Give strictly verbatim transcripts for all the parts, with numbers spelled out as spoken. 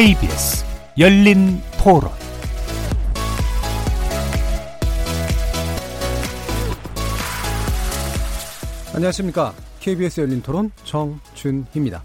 케이비에스 열린토론 안녕하십니까. 케이비에스 열린토론 정준희입니다.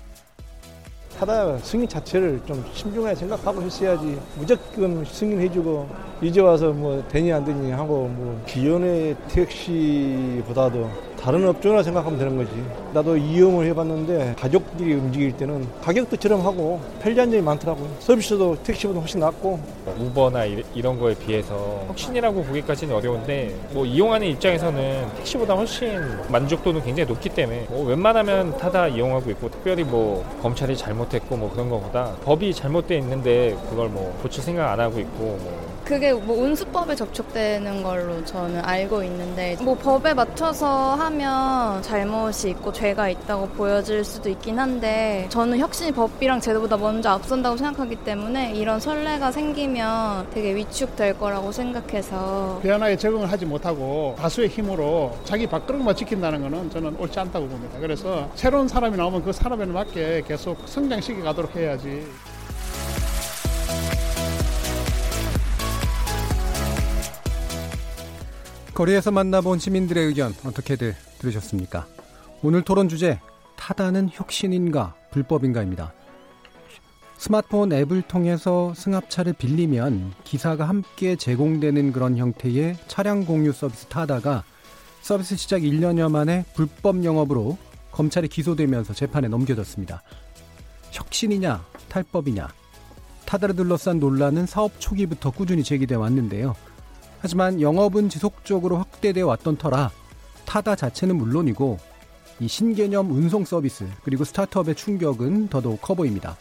타다 승인 자체를 좀 신중하게 생각하고 했어야지 무조건 승인해주고 이제 와서 뭐 되니 안 되니 하고 뭐 기존의 택시보다도 다른 업종이라 생각하면 되는 거지. 나도 이용을 해봤는데 가족들이 움직일 때는 가격도 저렴하고 편리한 점이 많더라고요. 서비스도 택시보다 훨씬 낫고. 우버나 이, 이런 거에 비해서 혁신이라고 보기까지는 어려운데 뭐 이용하는 입장에서는 택시보다 훨씬 만족도는 굉장히 높기 때문에 뭐 웬만하면 타다 이용하고 있고, 특별히 뭐 검찰이 잘못했고 뭐 그런 거보다 법이 잘못돼 있는데 그걸 뭐 고칠 생각 안 하고 있고 뭐. 그게 뭐 운수법에 접촉되는 걸로 저는 알고 있는데 뭐 법에 맞춰서 하면 잘못이 있고 죄가 있다고 보여질 수도 있긴 한데, 저는 혁신이 법이랑 제도보다 먼저 앞선다고 생각하기 때문에 이런 선례가 생기면 되게 위축될 거라고 생각해서 변화에 적응을 하지 못하고 다수의 힘으로 자기 밥그릇만 지킨다는 거는 저는 옳지 않다고 봅니다. 그래서 새로운 사람이 나오면 그 사람에 맞게 계속 성장시켜 가도록 해야지. 거리에서 만나본 시민들의 의견 어떻게들 들으셨습니까? 오늘 토론 주제, 타다는 혁신인가 불법인가입니다. 스마트폰 앱을 통해서 승합차를 빌리면 기사가 함께 제공되는 그런 형태의 차량 공유 서비스 타다가 서비스 시작 일 년여 만에 불법 영업으로 검찰에 기소되면서 재판에 넘겨졌습니다. 혁신이냐 탈법이냐, 타다를 둘러싼 논란은 사업 초기부터 꾸준히 제기돼 왔는데요. 하지만 영업은 지속적으로 확대되어 왔던 터라 타다 자체는 물론이고 이 신개념 운송 서비스 그리고 스타트업의 충격은 더더욱 커 보입니다.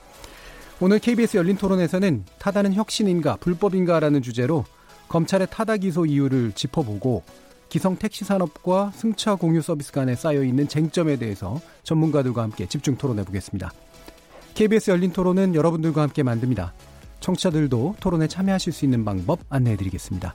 오늘 케이비에스 열린 토론에서는 타다는 혁신인가 불법인가라는 주제로 검찰의 타다 기소 이유를 짚어보고, 기성 택시 산업과 승차 공유 서비스 간에 쌓여있는 쟁점에 대해서 전문가들과 함께 집중 토론해보겠습니다. 케이비에스 열린 토론은 여러분들과 함께 만듭니다. 청취자들도 토론에 참여하실 수 있는 방법 안내해드리겠습니다.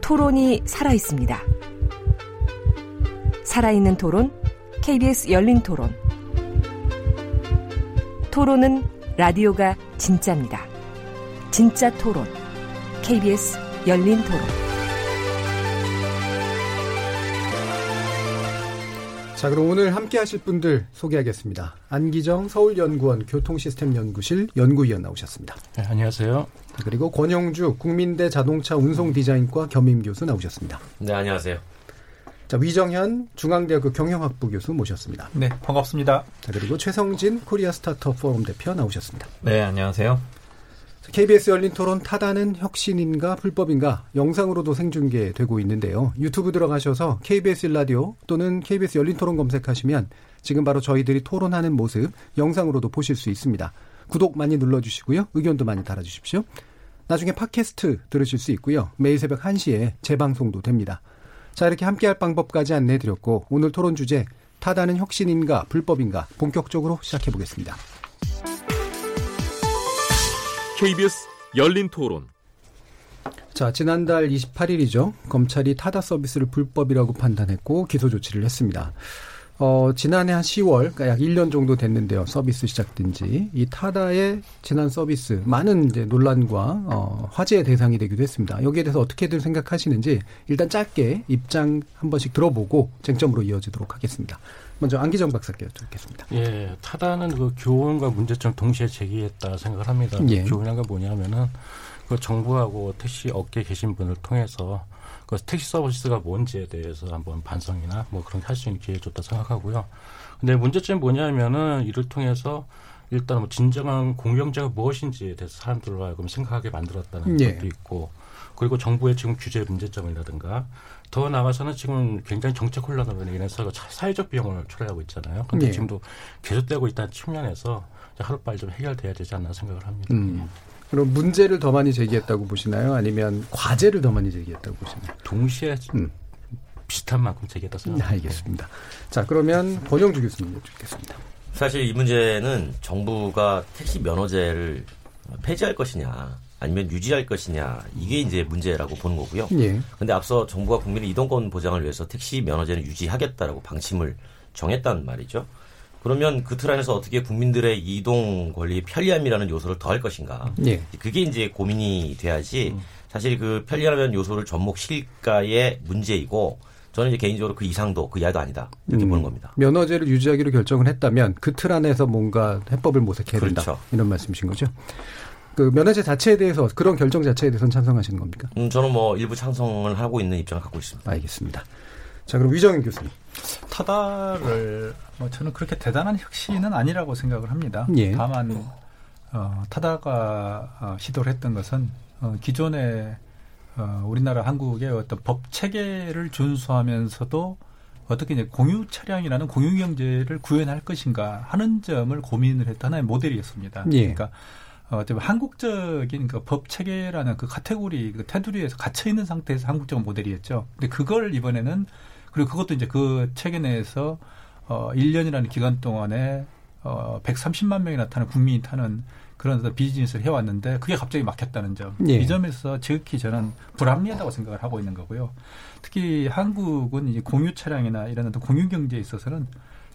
토론이 살아있습니다. 살아있는 토론, 케이비에스 열린 토론. 토론은 라디오가 진짜입니다. 진짜 토론, 케이비에스 열린 토론. 자, 그럼 오늘 함께 하실 분들 소개하겠습니다. 안기정 서울연구원 교통시스템연구실 연구위원 나오셨습니다. 네, 안녕하세요. 그리고 권영주 국민대 자동차 운송디자인과 겸임교수 나오셨습니다. 네, 안녕하세요. 자, 위정현 중앙대학교 경영학부 교수 모셨습니다. 네, 반갑습니다. 자, 그리고 최성진 코리아 스타트업 포럼 대표 나오셨습니다. 네, 안녕하세요. 케이비에스 열린토론 타다는 혁신인가 불법인가 영상으로도 생중계되고 있는데요. 유튜브 들어가셔서 케이비에스 일라디오 또는 케이비에스 열린토론 검색하시면 지금 바로 저희들이 토론하는 모습 영상으로도 보실 수 있습니다. 구독 많이 눌러주시고요. 의견도 많이 달아주십시오. 나중에 팟캐스트 들으실 수 있고요. 매일 새벽 한 시에 재방송도 됩니다. 자, 이렇게 함께할 방법까지 안내해드렸고, 오늘 토론 주제 타다는 혁신인가 불법인가 본격적으로 시작해보겠습니다. 케이비에스 열린토론. 자, 지난달 이십팔 일이죠. 검찰이 타다 서비스를 불법이라고 판단했고 기소 조치를 했습니다. 어, 지난해 한 시월, 그러니까 약 일 년 정도 됐는데요. 서비스 시작된 지. 이 타다의 지난 서비스, 많은 이제 논란과, 어, 화제의 대상이 되기도 했습니다. 여기에 대해서 어떻게들 생각하시는지, 일단 짧게 입장 한 번씩 들어보고 쟁점으로 이어지도록 하겠습니다. 먼저 안기정 박사께 여쭙겠습니다. 예, 타다는 그 교훈과 문제점 동시에 제기했다 생각을 합니다. 예. 그 교훈한 건 뭐냐면은, 그 정부하고 택시 업계에 계신 분을 통해서 그 택시 서비스가 뭔지에 대해서 한번 반성이나 뭐 그런 게 할 수 있는 기회를 줬다 생각하고요. 근데 문제점이 뭐냐면은 이를 통해서 일단 뭐 진정한 공영제가 무엇인지에 대해서 사람들로 하여금 생각하게 만들었다는 예. 것도 있고, 그리고 정부의 지금 규제 문제점이라든가 더 나아가서는 지금 굉장히 정책 혼란으로 인해서 사회적 비용을 초래하고 있잖아요. 근데 예. 지금도 계속되고 있다는 측면에서 하루빨리 좀 해결돼야 되지 않나 생각을 합니다. 음. 그럼 문제를 더 많이 제기했다고 보시나요? 아니면 과제를 더 많이 제기했다고 보시나요? 동시에 음. 비슷한 만큼 제기했다고 생각합니다. 알겠습니다. 자, 그러면 권영주 교수님 여쭙겠습니다. 사실 이 문제는 정부가 택시 면허제를 폐지할 것이냐 아니면 유지할 것이냐 이게 이제 문제라고 보는 거고요. 그런데 예. 앞서 정부가 국민의 이동권 보장을 위해서 택시 면허제는 유지하겠다라고 방침을 정했단 말이죠. 그러면 그 틀 안에서 어떻게 국민들의 이동 권리 편리함이라는 요소를 더할 것인가. 예. 그게 이제 고민이 돼야지 사실 그 편리함이라는 요소를 접목시킬까의 문제이고 저는 이제 개인적으로 그 이상도 그 이하도 아니다 이렇게 음, 보는 겁니다. 면허제를 유지하기로 결정을 했다면 그 틀 안에서 뭔가 해법을 모색해야 된다. 그렇죠. 이런 말씀이신 거죠. 그 면허제 자체에 대해서 그런 결정 자체에 대해서는 찬성하시는 겁니까? 음, 저는 뭐 일부 찬성을 하고 있는 입장을 갖고 있습니다. 알겠습니다. 자, 그럼 위정현 교수님. 타다를 뭐 저는 그렇게 대단한 혁신은 아니라고 생각을 합니다. 예. 다만 어, 타다가 시도를 했던 것은 어, 기존의 어, 우리나라 한국의 어떤 법 체계를 준수하면서도 어떻게 이제 공유 차량이라는 공유 경제를 구현할 것인가 하는 점을 고민을 했던 하나의 모델이었습니다. 예. 그러니까 어, 한국적인 그 법 체계라는 그 카테고리, 그 테두리에서 갇혀 있는 상태에서 한국적 모델이었죠. 근데 그걸 이번에는 그리고 그것도 이제 그 체계 내에서 어, 일 년이라는 기간 동안에 어, 백삼십만 명이나 타는 국민이 타는 그런 비즈니스를 해왔는데 그게 갑자기 막혔다는 점. 예. 이 점에서 지극히 저는 불합리하다고 생각을 하고 있는 거고요. 특히 한국은 이제 공유 차량이나 이런 공유 경제에 있어서는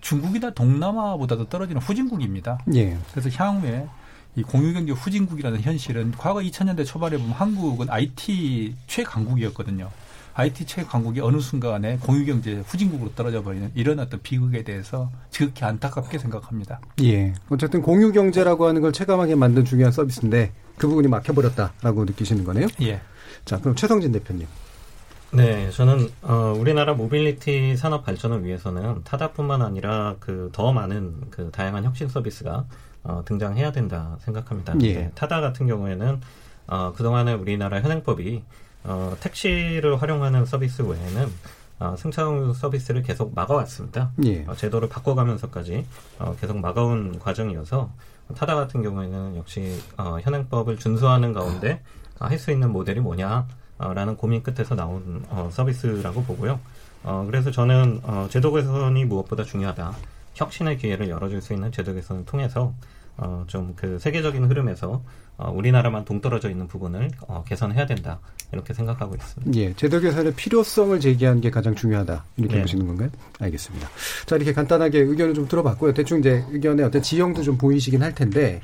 중국이나 동남아보다도 떨어지는 후진국입니다. 예. 그래서 향후에 이 공유 경제 후진국이라는 현실은 과거 이천 년대 초반에 보면 한국은 아이티 최강국이었거든요. 아이티 최강국이 어느 순간에 공유 경제 후진국으로 떨어져 버리는 이런 어떤 비극에 대해서 지극히 안타깝게 생각합니다. 예. 어쨌든 공유 경제라고 하는 걸 체감하게 만든 중요한 서비스인데 그 부분이 막혀 버렸다라고 느끼시는 거네요. 예. 자, 그럼 최성진 대표님. 네, 저는 어, 우리나라 모빌리티 산업 발전을 위해서는 타다뿐만 아니라 그 더 많은 그 다양한 혁신 서비스가 어, 등장해야 된다 생각합니다. 예. 네, 타다 같은 경우에는 어, 그동안에 우리나라 현행법이 어, 택시를 활용하는 서비스 외에는 어, 승차운전 서비스를 계속 막아왔습니다. 예. 어, 제도를 바꿔가면서까지 어, 계속 막아온 과정이어서 타다 같은 경우에는 역시 어, 현행법을 준수하는 가운데 어, 할 수 있는 모델이 뭐냐라는 고민 끝에서 나온 어, 서비스라고 보고요. 어, 그래서 저는 어, 제도 개선이 무엇보다 중요하다. 혁신의 기회를 열어줄 수 있는 제도 개선을 통해서 어, 좀 그 세계적인 흐름에서 어, 우리나라만 동떨어져 있는 부분을 어, 개선해야 된다 이렇게 생각하고 있습니다. 예, 제도 개선의 필요성을 제기한 게 가장 중요하다 이렇게 네. 보시는 건가요? 알겠습니다. 자, 이렇게 간단하게 의견을 좀 들어봤고요. 대충 이제 의견의 어떤 지형도 좀 보이시긴 할 텐데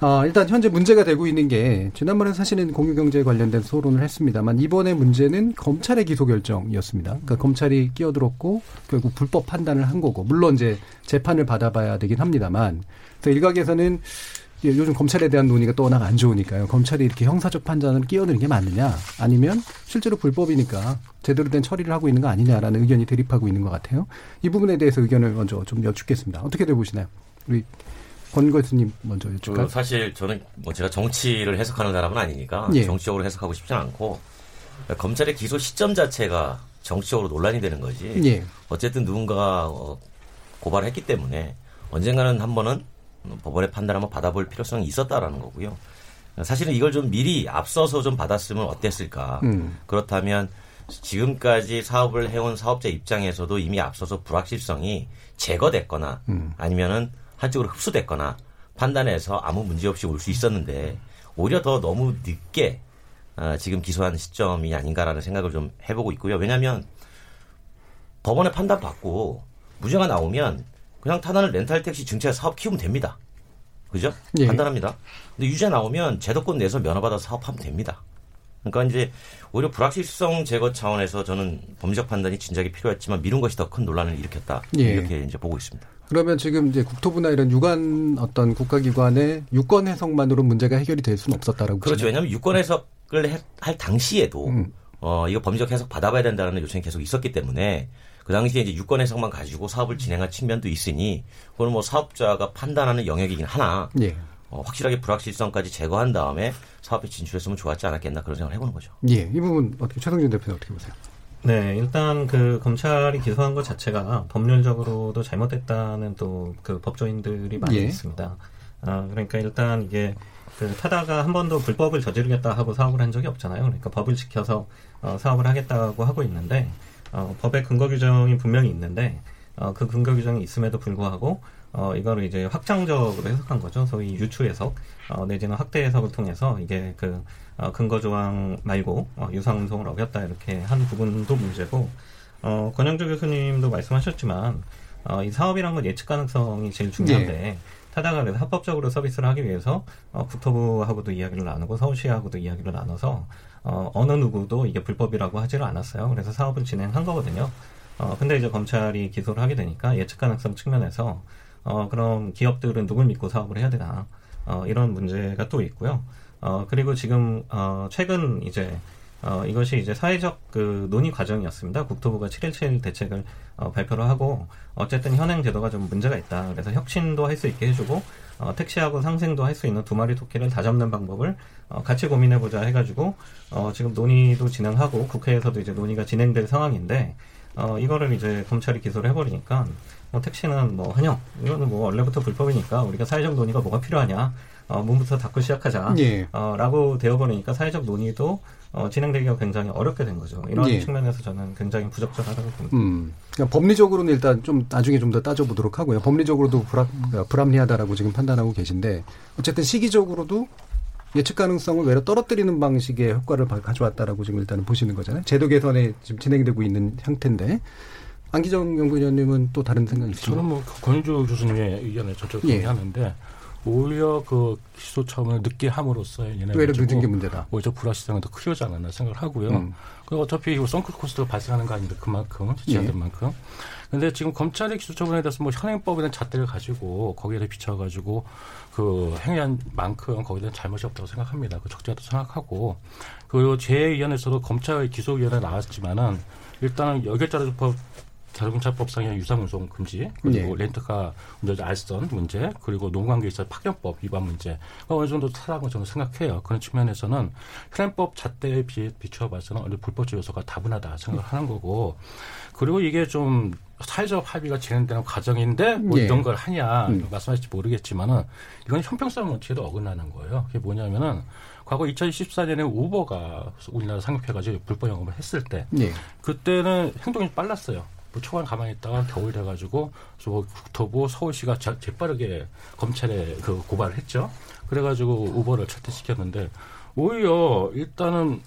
어, 일단 현재 문제가 되고 있는 게 지난번에 사실은 공유경제에 관련된 토론을 했습니다만 이번에 문제는 검찰의 기소 결정이었습니다. 그러니까 검찰이 끼어들었고 결국 불법 판단을 한 거고 물론 이제 재판을 받아봐야 되긴 합니다만 그래서 일각에서는 요즘 검찰에 대한 논의가 또 워낙 안 좋으니까요. 검찰이 이렇게 형사적 판단을 끼어드는 게 맞느냐 아니면 실제로 불법이니까 제대로 된 처리를 하고 있는 거 아니냐라는 의견이 대립하고 있는 것 같아요. 이 부분에 대해서 의견을 먼저 좀 여쭙겠습니다. 어떻게들 보시나요? 우리 권 교수님 먼저 여쭙까요? 그 사실 저는 뭐 제가 정치를 해석하는 사람은 아니니까 예. 정치적으로 해석하고 싶진 않고 검찰의 기소 시점 자체가 정치적으로 논란이 되는 거지 예. 어쨌든 누군가가 고발을 했기 때문에 언젠가는 한 번은 법원의 판단을 한번 받아볼 필요성이 있었다라는 거고요. 사실은 이걸 좀 미리 앞서서 좀 받았으면 어땠을까. 음. 그렇다면 지금까지 사업을 해온 사업자 입장에서도 이미 앞서서 불확실성이 제거됐거나 음. 아니면은 한쪽으로 흡수됐거나 판단해서 아무 문제 없이 올 수 있었는데 오히려 더 너무 늦게 지금 기소한 시점이 아닌가라는 생각을 좀 해보고 있고요. 왜냐하면 법원의 판단 받고 무죄가 나오면 그냥 타다는 렌탈택시 증차 사업 키우면 됩니다. 그죠? 예. 간단합니다. 근데 유죄 나오면 제도권 내에서 면허받아서 사업하면 됩니다. 그러니까 이제 오히려 불확실성 제거 차원에서 저는 범죄적 판단이 진작에 필요했지만 미룬 것이 더 큰 논란을 일으켰다. 예. 이렇게 이제 보고 있습니다. 그러면 지금 이제 국토부나 이런 유관 어떤 국가기관의 유권 해석만으로 문제가 해결이 될 수는 없었다라고. 그렇죠. 보시나요? 왜냐하면 유권 해석을 해, 할 당시에도 음. 어, 이거 범죄적 해석 받아봐야 된다는 요청이 계속 있었기 때문에 그 당시에 이제 유권 해석만 가지고 사업을 진행한 측면도 있으니 그건 뭐 사업자가 판단하는 영역이긴 하나. 예. 어, 확실하게 불확실성까지 제거한 다음에 사업에 진출했으면 좋았지 않았겠나 그런 생각을 해보는 거죠. 예, 이 부분 어떻게 최성진 대표는 어떻게 보세요? 네, 일단 그 검찰이 기소한 것 자체가 법률적으로도 잘못됐다는 또 그 법조인들이 많이 예. 있습니다. 아, 그러니까 일단 이게 그 타다가 한 번도 불법을 저지르겠다 하고 사업을 한 적이 없잖아요. 그러니까 법을 지켜서 어, 사업을 하겠다고 하고 있는데 어, 법의 근거 규정이 분명히 있는데 어, 그 근거 규정이 있음에도 불구하고 어, 이거를 이제 확장적으로 해석한 거죠. 소위 유추 해석, 어, 내지는 확대 해석을 통해서 이게 그, 어, 근거 조항 말고, 어, 유상 운송을 어겼다, 이렇게 한 부분도 문제고, 어, 권영주 교수님도 말씀하셨지만, 어, 이 사업이란 건 예측 가능성이 제일 중요한데, 네. 타다가 그래서 합법적으로 서비스를 하기 위해서, 어, 국토부하고도 이야기를 나누고, 서울시하고도 이야기를 나눠서, 어, 어느 누구도 이게 불법이라고 하지를 않았어요. 그래서 사업을 진행한 거거든요. 어, 근데 이제 검찰이 기소를 하게 되니까 예측 가능성 측면에서, 어, 그럼 기업들은 누굴 믿고 사업을 해야 되나, 어, 이런 문제가 또 있고요. 어, 그리고 지금, 어, 최근 이제, 어, 이것이 이제 사회적 그 논의 과정이었습니다. 국토부가 칠일칠 대책을, 어, 발표를 하고, 어쨌든 현행 제도가 좀 문제가 있다. 그래서 혁신도 할 수 있게 해주고, 어, 택시하고 상생도 할 수 있는 두 마리 토끼를 다 잡는 방법을, 어, 같이 고민해보자 해가지고, 어, 지금 논의도 진행하고, 국회에서도 이제 논의가 진행될 상황인데, 어, 이거를 이제 검찰이 기소를 해버리니까, 뭐, 택시는 뭐, 환영. 이거는 뭐, 원래부터 불법이니까, 우리가 사회적 논의가 뭐가 필요하냐. 어, 문부터 닫고 시작하자. 예. 어, 라고 되어버리니까 사회적 논의도, 어, 진행되기가 굉장히 어렵게 된 거죠. 이런 예. 측면에서 저는 굉장히 부적절하다고 봅니다. 음. 그러니까 법리적으로는 일단 좀, 나중에 좀 더 따져보도록 하고요. 법리적으로도 불합, 불합리하다라고 지금 판단하고 계신데, 어쨌든 시기적으로도 예측 가능성을 외려 떨어뜨리는 방식의 효과를 가져왔다라고 지금 일단은 보시는 거잖아요. 제도 개선에 지금 진행되고 있는 형태인데, 안기정 연구위원님은 또 다른 생각이 있으신가요? 저는 뭐 권영주 교수님의 의견에 저쪽 동의하는데 예. 오히려 그 기소 처분을 늦게 함으로써 오히려 늦은 게 문제다. 오히려 불화시장은 더 크려지 않았나 생각을 하고요. 음. 그리고 어차피 이거 선크 코스트가 발생하는 거 아닙니까? 그만큼 지체하는 예. 만큼. 그런데 지금 검찰의 기소 처분에 대해서 뭐 현행법에 대한 잣대를 가지고 거기에 비춰가지고 그 행위한 만큼 거기에 대한 잘못이 없다고 생각합니다. 그 적절하다고 생각하고 그리고 제 의견에서도 검찰의 기소 의견에 나왔지만은 일단은 여결자료법 자동차법상의 유상운송 금지, 그리고 네. 렌트카 운전자 알선 문제, 그리고 농관계에서 파견법 위반 문제, 어느 정도 타라고 저는 생각해요. 그런 측면에서는 현행법 잣대에 비추어봐서는 어느 불법적 요소가 다분하다 생각을 하는 거고, 그리고 이게 좀 사회적 합의가 진행되는 과정인데 뭐 예. 이런 걸 하냐 음. 말씀하실지 모르겠지만은 이건 형평성 원칙에도 어긋나는 거예요. 그게 뭐냐면은 과거 이천십사 년에 우버가 우리나라 상륙해가지고 불법 영업을 했을 때, 예. 그때는 행동이 빨랐어요. 뭐 초반 가만히 있다가 겨울 돼가지고 국토부 서울시가 재, 재빠르게 검찰에 그 고발을 했죠. 그래가지고 우버를 철퇴시켰는데 오히려 일단은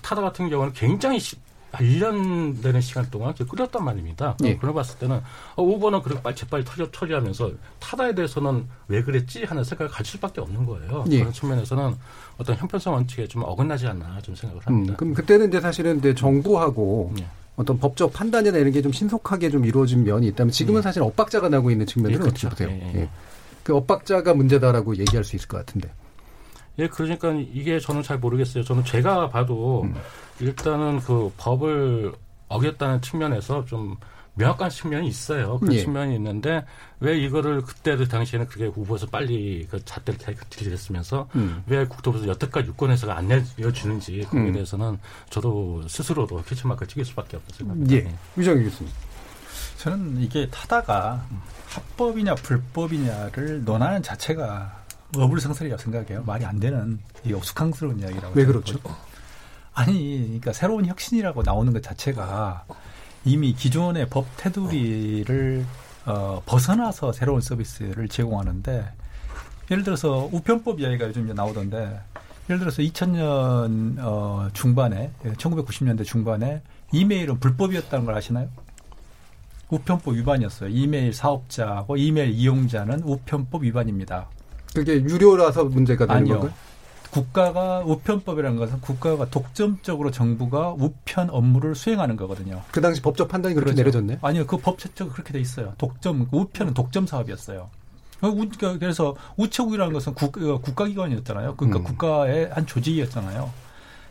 타다 같은 경우는 굉장히 시, 한 일 년 되는 시간 동안 끌렸단 말입니다. 네. 그걸 봤을 때는 어, 우버는 그렇게 빨리 재빨리 처리, 처리하면서 타다에 대해서는 왜 그랬지 하는 생각을 가질 수밖에 없는 거예요. 네. 그런 측면에서는 어떤 형평성 원칙에 좀 어긋나지 않나 좀 생각을 합니다. 음, 그럼 그때는 이제 사실은 이제 정부하고 네. 어떤 법적 판단이나 이런 게 좀 신속하게 좀 이루어진 면이 있다면 지금은 예. 사실 엇박자가 나고 있는 측면들은 예, 그렇죠. 어떻게 보세요? 예, 예. 예. 그 엇박자가 문제다라고 얘기할 수 있을 것 같은데. 예, 그러니까 이게 저는 잘 모르겠어요. 저는 제가 봐도 음. 일단은 그 법을 어겼다는 측면에서 좀 명확한 측면이 있어요. 그런 예. 측면이 있는데 왜 이거를 그때도 당시에는 그게 우버에서 빨리 그 잣대를 들이댔으면서 음. 왜 국토부에서 여태까지 유권에서가 안 내려주는지 거기에 음. 대해서는 저도 스스로도 캐치마크를 찍을 수밖에 없는 생각입니다. 예. 위정현 교수님. 저는 이게 타다가 합법이냐 불법이냐를 논하는 자체가 어불성설이라고 생각해요. 말이 안 되는 이 억수강스러운 이야기라고. 왜 그렇죠? 보죠. 아니 그러니까 새로운 혁신이라고 나오는 것 자체가 이미 기존의 법 테두리를 어, 벗어나서 새로운 서비스를 제공하는데 예를 들어서 우편법 이야기가 요즘 이제 나오던데 예를 들어서 이천 년 어, 중반에 천구백구십 년대 중반에 이메일은 불법이었다는 걸 아시나요? 우편법 위반이었어요. 이메일 사업자하고 이메일 이용자는 우편법 위반입니다. 그게 유료라서 문제가 되는 아니요. 건가요? 국가가 우편법이라는 것은 국가가 독점적으로 정부가 우편 업무를 수행하는 거거든요. 그 당시 법적 판단이 그렇게 그렇죠. 내려졌네? 아니요. 그 법적으로 그렇게 돼 있어요. 독점, 우편은 독점 사업이었어요. 그래서 우체국이라는 것은 국, 국가기관이었잖아요. 그러니까 음. 국가의 한 조직이었잖아요.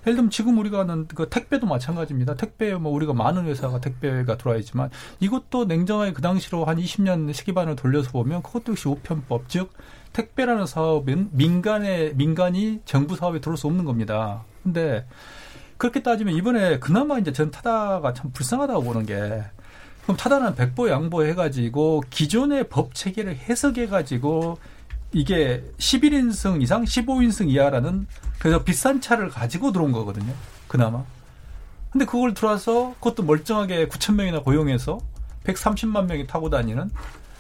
예를 들면 지금 우리가 하는 그 택배도 마찬가지입니다. 택배 뭐 우리가 많은 회사가 택배가 들어와 있지만 이것도 냉정하게 그 당시로 한 이십 년 시기반을 돌려서 보면 그것도 역시 우편법 즉 택배라는 사업은 민간의 민간이 정부 사업에 들어올 수 없는 겁니다. 그런데 그렇게 따지면 이번에 그나마 이제 전 타다가 참 불쌍하다고 보는 게 그럼 타다는 백보 양보해가지고 기존의 법 체계를 해석해가지고 이게 십일 인승 이상 십오 인승 이하라는 그래서 비싼 차를 가지고 들어온 거거든요. 그나마. 근데 그걸 들어와서 그것도 멀쩡하게 구천 명이나 고용해서 백삼십만 명이 타고 다니는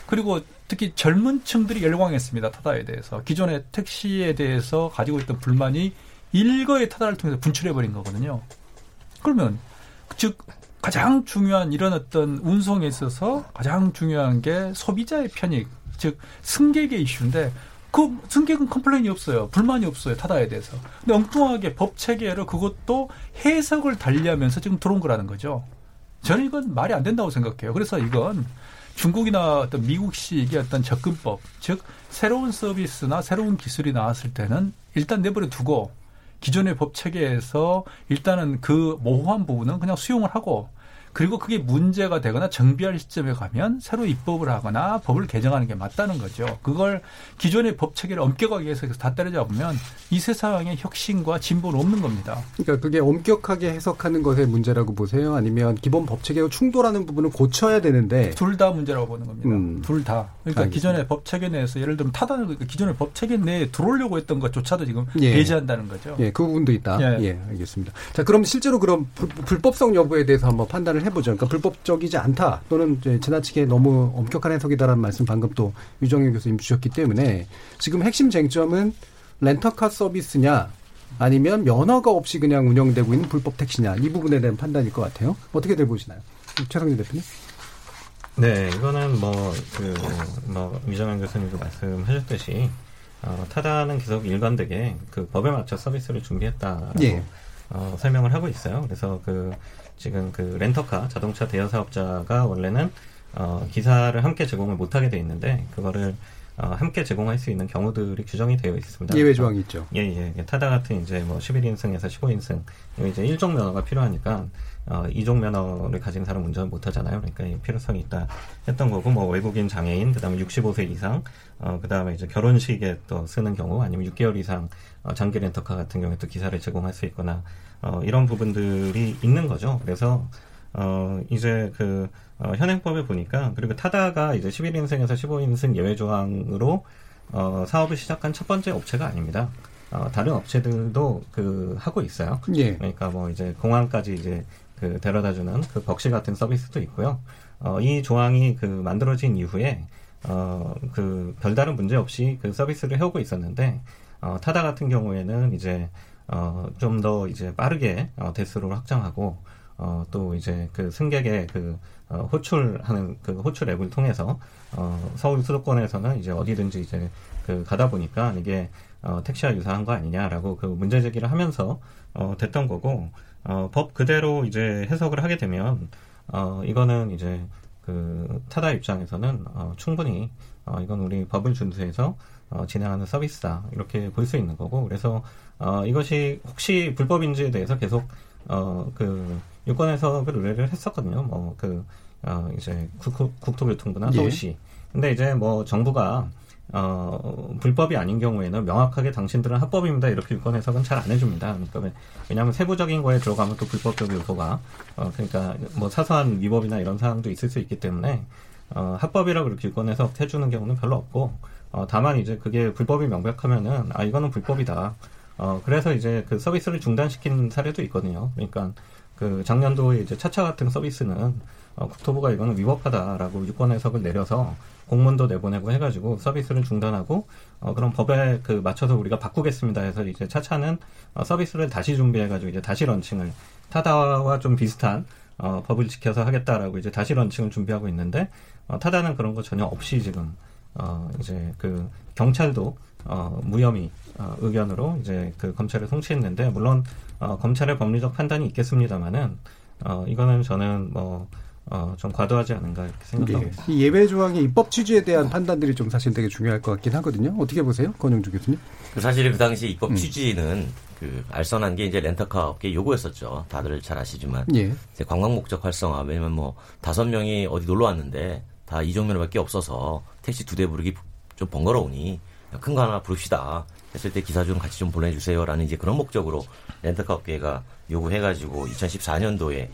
그리고 특히 젊은 층들이 열광했습니다. 타다에 대해서. 기존의 택시에 대해서 가지고 있던 불만이 일거에 타다를 통해서 분출해버린 거거든요. 그러면 즉 가장 중요한 이런 어떤 운송에 있어서 가장 중요한 게 소비자의 편익. 즉 승객의 이슈인데 그 승객은 컴플레인이 없어요. 불만이 없어요. 타다에 대해서. 근데 엉뚱하게 법 체계로 그것도 해석을 달리하면서 지금 들어온 거라는 거죠. 저는 이건 말이 안 된다고 생각해요. 그래서 이건 중국이나 어떤 미국식의 어떤 접근법, 즉 새로운 서비스나 새로운 기술이 나왔을 때는 일단 내버려 두고 기존의 법 체계에서 일단은 그 모호한 부분은 그냥 수용을 하고 그리고 그게 문제가 되거나 정비할 시점에 가면 새로 입법을 하거나 법을 개정하는 게 맞다는 거죠. 그걸 기존의 법 체계를 엄격하게 해석해서 다 때려잡으면 이 세상에 혁신과 진보는 없는 겁니다. 그러니까 그게 엄격하게 해석하는 것의 문제라고 보세요? 아니면 기본 법 체계와 충돌하는 부분을 고쳐야 되는데. 둘 다 문제라고 보는 겁니다. 음. 둘 다. 그러니까 알겠습니다. 기존의 법 체계 내에서 예를 들면 타다는 기존의 법 체계 내에 들어오려고 했던 것조차도 지금 예. 배제한다는 거죠. 예, 그 부분도 있다. 예, 예 알겠습니다. 자, 그럼 실제로 그럼 불, 불법성 여부에 대해서 한번 판단을 해보죠. 그러니까 불법적이지 않다 또는 이제 지나치게 너무 엄격한 해석이다라는 말씀 방금 또 위정현 교수님 주셨기 때문에 지금 핵심 쟁점은 렌터카 서비스냐 아니면 면허가 없이 그냥 운영되고 있는 불법 택시냐 이 부분에 대한 판단일 것 같아요. 어떻게 들 보시나요? 최성진 대표님. 네. 이거는 뭐, 그, 뭐 위정현 교수님도 말씀하셨듯이 어, 타다는 계속 일관되게 그 법에 맞춰 서비스를 준비했다라고 예. 어, 설명을 하고 있어요. 그래서 그 지금 그 렌터카 자동차 대여 사업자가 원래는 어, 기사를 함께 제공을 못하게 돼 있는데 그거를 어, 함께 제공할 수 있는 경우들이 규정이 되어 있습니다. 예외 조항이 있죠. 예예. 예. 타다 같은 이제 뭐 십일 인승에서 십오 인승 이제 일 종 면허가 필요하니까 어, 이 종 면허를 가진 사람 운전 못하잖아요. 그러니까 필요성이 있다 했던 거고 뭐 외국인 장애인 그다음에 육십오 세 이상 어, 그다음에 이제 결혼식에 또 쓰는 경우 아니면 육 개월 이상 어, 장기 렌터카 같은 경우에 또 기사를 제공할 수 있거나. 어, 이런 부분들이 있는 거죠. 그래서, 어, 이제 그, 어, 현행법에 보니까, 그리고 타다가 이제 십일 인승에서 십오 인승 예외조항으로, 어, 사업을 시작한 첫 번째 업체가 아닙니다. 어, 다른 업체들도 그, 하고 있어요. 예. 그러니까 뭐 이제 공항까지 이제 그 데려다주는 그 벅시 같은 서비스도 있고요. 어, 이 조항이 그 만들어진 이후에, 어, 그, 별다른 문제 없이 그 서비스를 해오고 있었는데, 어, 타다 같은 경우에는 이제, 어, 좀 더 이제 빠르게, 어, 대수를 확장하고, 어, 또 이제 그 승객의 그, 어, 호출하는 그 호출 앱을 통해서, 어, 서울 수도권에서는 이제 어디든지 이제 그 가다 보니까 이게, 어, 택시와 유사한 거 아니냐라고 그 문제 제기를 하면서, 어, 됐던 거고, 어, 법 그대로 이제 해석을 하게 되면, 어, 이거는 이제 그 타다 입장에서는, 어, 충분히, 어, 이건 우리 법을 준수해서, 어, 진행하는 서비스다. 이렇게 볼 수 있는 거고, 그래서, 어, 이것이 혹시 불법인지에 대해서 계속, 어, 그, 유권에서 그 의뢰를 했었거든요. 뭐, 그, 어, 이제 국, 국토교통부나 서울시. 예. 근데 이제 뭐 정부가, 어, 불법이 아닌 경우에는 명확하게 당신들은 합법입니다. 이렇게 유권 해석은 잘 안 해줍니다. 그러니까, 왜냐면 세부적인 거에 들어가면 또 불법적 요소가, 어, 그러니까 뭐 사소한 위법이나 이런 사항도 있을 수 있기 때문에, 어, 합법이라고 이렇게 유권 해석 해주는 경우는 별로 없고, 어, 다만 이제 그게 불법이 명백하면은, 아, 이거는 불법이다. 어, 그래서 이제 그 서비스를 중단시킨 사례도 있거든요. 그러니까 그 작년도에 이제 차차 같은 서비스는, 어, 국토부가 이거는 위법하다라고 유권 해석을 내려서 공문도 내보내고 해가지고 서비스를 중단하고, 어, 그럼 법에 그 맞춰서 우리가 바꾸겠습니다 해서 이제 차차는, 어, 서비스를 다시 준비해가지고 이제 다시 런칭을 타다와 좀 비슷한, 어, 법을 지켜서 하겠다라고 이제 다시 런칭을 준비하고 있는데, 어, 타다는 그런 거 전혀 없이 지금, 어, 이제 그 경찰도 어, 무혐의 어, 의견으로 이제 그 검찰에 송치했는데 물론 어, 검찰의 법리적 판단이 있겠습니다만은 어, 이거는 저는 뭐 어, 좀 과도하지 않은가 이렇게 생각하고 있습니다. 이 예외 조항의 입법 취지에 대한 판단들이 좀 사실 되게 중요할 것 같긴 하거든요. 어떻게 보세요, 권영주 교수님? 사실 그 당시 입법 취지는 음. 그 알선한 게 이제 렌터카 업계 요구였었죠. 다들 잘 아시지만 예. 이제 관광 목적 활성화 왜냐면 뭐 다섯 명이 어디 놀러 왔는데 다 이 종류밖에 없어서 택시 두 대 부르기 좀 번거로우니 큰 거 하나 부릅시다 했을 때 기사 좀 같이 좀 보내주세요라는 이제 그런 목적으로 렌터카 업계가 요구해가지고 이천십사 년도에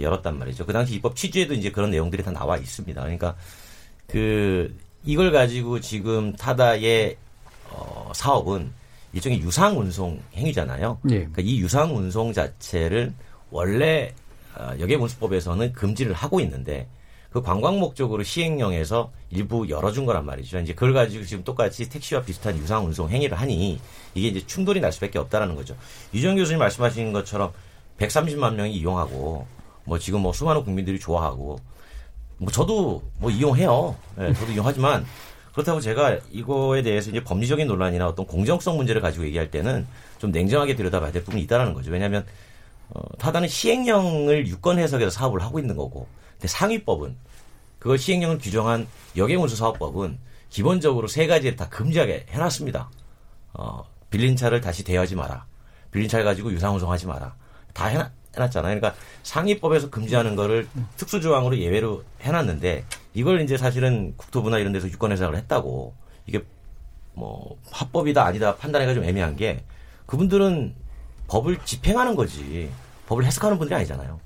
열었단 말이죠. 그 당시 입법 취지에도 이제 그런 내용들이 다 나와 있습니다. 그러니까 그 이걸 가지고 지금 타다의 어, 사업은 일종의 유상 운송 행위잖아요. 네. 그러니까 이 유상 운송 자체를 원래 어, 역외분수법에서는 금지를 하고 있는데 그 관광 목적으로 시행령에서 일부 열어준 거란 말이죠. 이제 그걸 가지고 지금 똑같이 택시와 비슷한 유상 운송 행위를 하니 이게 이제 충돌이 날 수밖에 없다라는 거죠. 유정 교수님 말씀하신 것처럼 백삼십만 명이 이용하고 뭐 지금 뭐 수많은 국민들이 좋아하고 뭐 저도 뭐 이용해요. 네, 저도 이용하지만 그렇다고 제가 이거에 대해서 이제 법리적인 논란이나 어떤 공정성 문제를 가지고 얘기할 때는 좀 냉정하게 들여다봐야 될 부분이 있다라는 거죠. 왜냐하면 어, 타다는 시행령을 유권 해석해서 사업을 하고 있는 거고, 근데 상위법은 그걸 시행령을 규정한 역외운수사업법은 기본적으로 세 가지를 다 금지하게 해놨습니다. 어, 빌린 차를 다시 대여하지 마라. 빌린 차를 가지고 유상운송하지 마라. 다 해놨, 해놨잖아요. 그러니까 상위법에서 금지하는 거를 특수조항으로 예외로 해놨는데 이걸 이제 사실은 국토부나 이런 데서 유권해석을 했다고 이게 뭐 합법이다 아니다 판단하기가 좀 애매한 게 그분들은 법을 집행하는 거지 법을 해석하는 분들이 아니잖아요.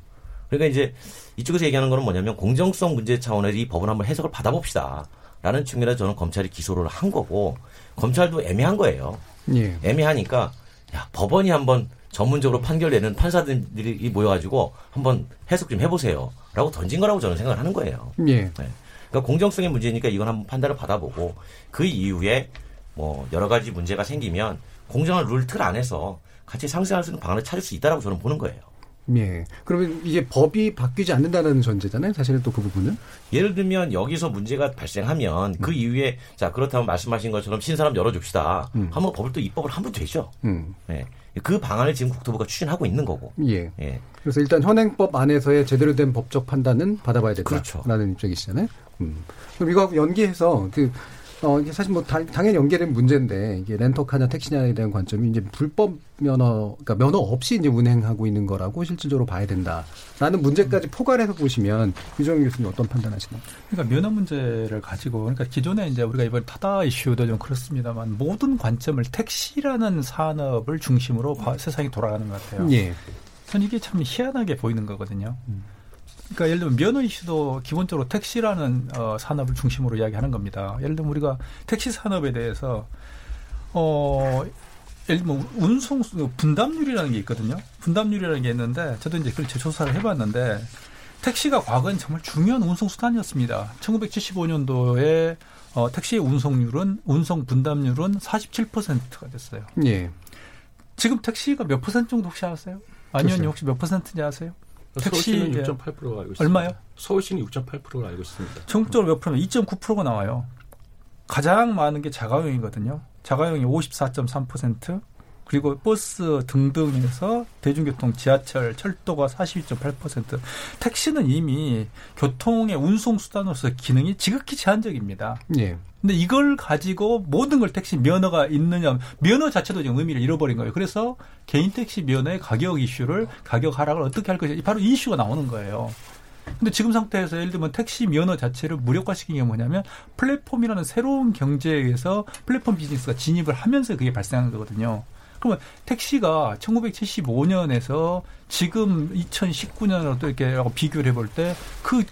그러니까 이제 이쪽에서 얘기하는 거는 뭐냐면 공정성 문제 차원에서 이 법을 한번 해석을 받아봅시다 라는 측면에서 저는 검찰이 기소를 한 거고 검찰도 애매한 거예요. 예. 애매하니까 야, 법원이 한번 전문적으로 판결내는 판사들이 모여가지고 한번 해석 좀 해보세요 라고 던진 거라고 저는 생각을 하는 거예요. 예. 네. 그러니까 공정성의 문제니까 이건 한번 판단을 받아보고 그 이후에 뭐 여러 가지 문제가 생기면 공정한 룰 틀 안에서 같이 상생할 수 있는 방안을 찾을 수 있다라고 저는 보는 거예요. 예. 그러면 이게 법이 바뀌지 않는다는 전제잖아요. 사실은 또 그 부분은. 예를 들면 여기서 문제가 발생하면 그 음. 이후에 자 그렇다면 말씀하신 것처럼 신사람 열어줍시다. 음. 한번 법을 또 입법을 하면 되죠. 음. 예. 그 방안을 지금 국토부가 추진하고 있는 거고. 예. 예. 그래서 일단 현행법 안에서의 제대로 된 법적 판단은 받아봐야 된다라는 그렇죠. 입장이시잖아요. 음. 그럼 이거하고 연계해서 그 어, 이게 사실 뭐, 다, 당연히 연계된 문제인데, 이게 렌터카냐 택시냐에 대한 관점이 이제 불법 면허, 그러니까 면허 없이 이제 운행하고 있는 거라고 실질적으로 봐야 된다라는 문제까지 포괄해서 보시면, 유정현 교수님 어떤 판단하시나요? 그러니까 면허 문제를 가지고, 그러니까 기존에 이제 우리가 이번 타다 이슈도 좀 그렇습니다만, 모든 관점을 택시라는 산업을 중심으로 바, 세상이 돌아가는 것 같아요. 예. 전 이게 참 희한하게 보이는 거거든요. 음. 그러니까 예를 들면 면허 이슈도 기본적으로 택시라는 어, 산업을 중심으로 이야기하는 겁니다. 예를 들면 우리가 택시 산업에 대해서 어, 예를 들면 운송 분담률이라는 게 있거든요. 분담률이라는 게 있는데 저도 이제 그걸 재조사를 해봤는데 택시가 과거엔 정말 중요한 운송 수단이었습니다. 천구백칠십오년도에 어, 택시의 운송률은 운송 분담률은 사십칠 퍼센트가 됐어요. 예. 지금 택시가 몇 퍼센트 정도 혹시 아세요? 아니면 혹시 몇 퍼센트인지 아세요? 서울시는 육 점 팔 퍼센트가 알고 있습니다. 얼마요? 서울시는 육 점 팔 퍼센트가 알고 있습니다. 전국적으로 몇 프로면 이 점 구 퍼센트가 나와요. 가장 많은 게 자가용이거든요. 자가용이 오십사 점 삼 퍼센트 그리고 버스 등등에서 대중교통, 지하철, 철도가 사십이 점 팔 퍼센트 택시는 이미 교통의 운송수단으로서 기능이 지극히 제한적입니다. 예. 근데 이걸 가지고 모든 걸 택시 면허가 있느냐, 면허 자체도 지금 의미를 잃어버린 거예요. 그래서 개인 택시 면허의 가격 이슈를, 가격 하락을 어떻게 할 것인지, 바로 이 이슈가 나오는 거예요. 근데 지금 상태에서 예를 들면 택시 면허 자체를 무력화시킨 게 뭐냐면 플랫폼이라는 새로운 경제에 의해서 플랫폼 비즈니스가 진입을 하면서 그게 발생한 거거든요. 그러면 택시가 천구백칠십오년에서 지금 이천십구년으로 또 이렇게 비교를 해볼 때 그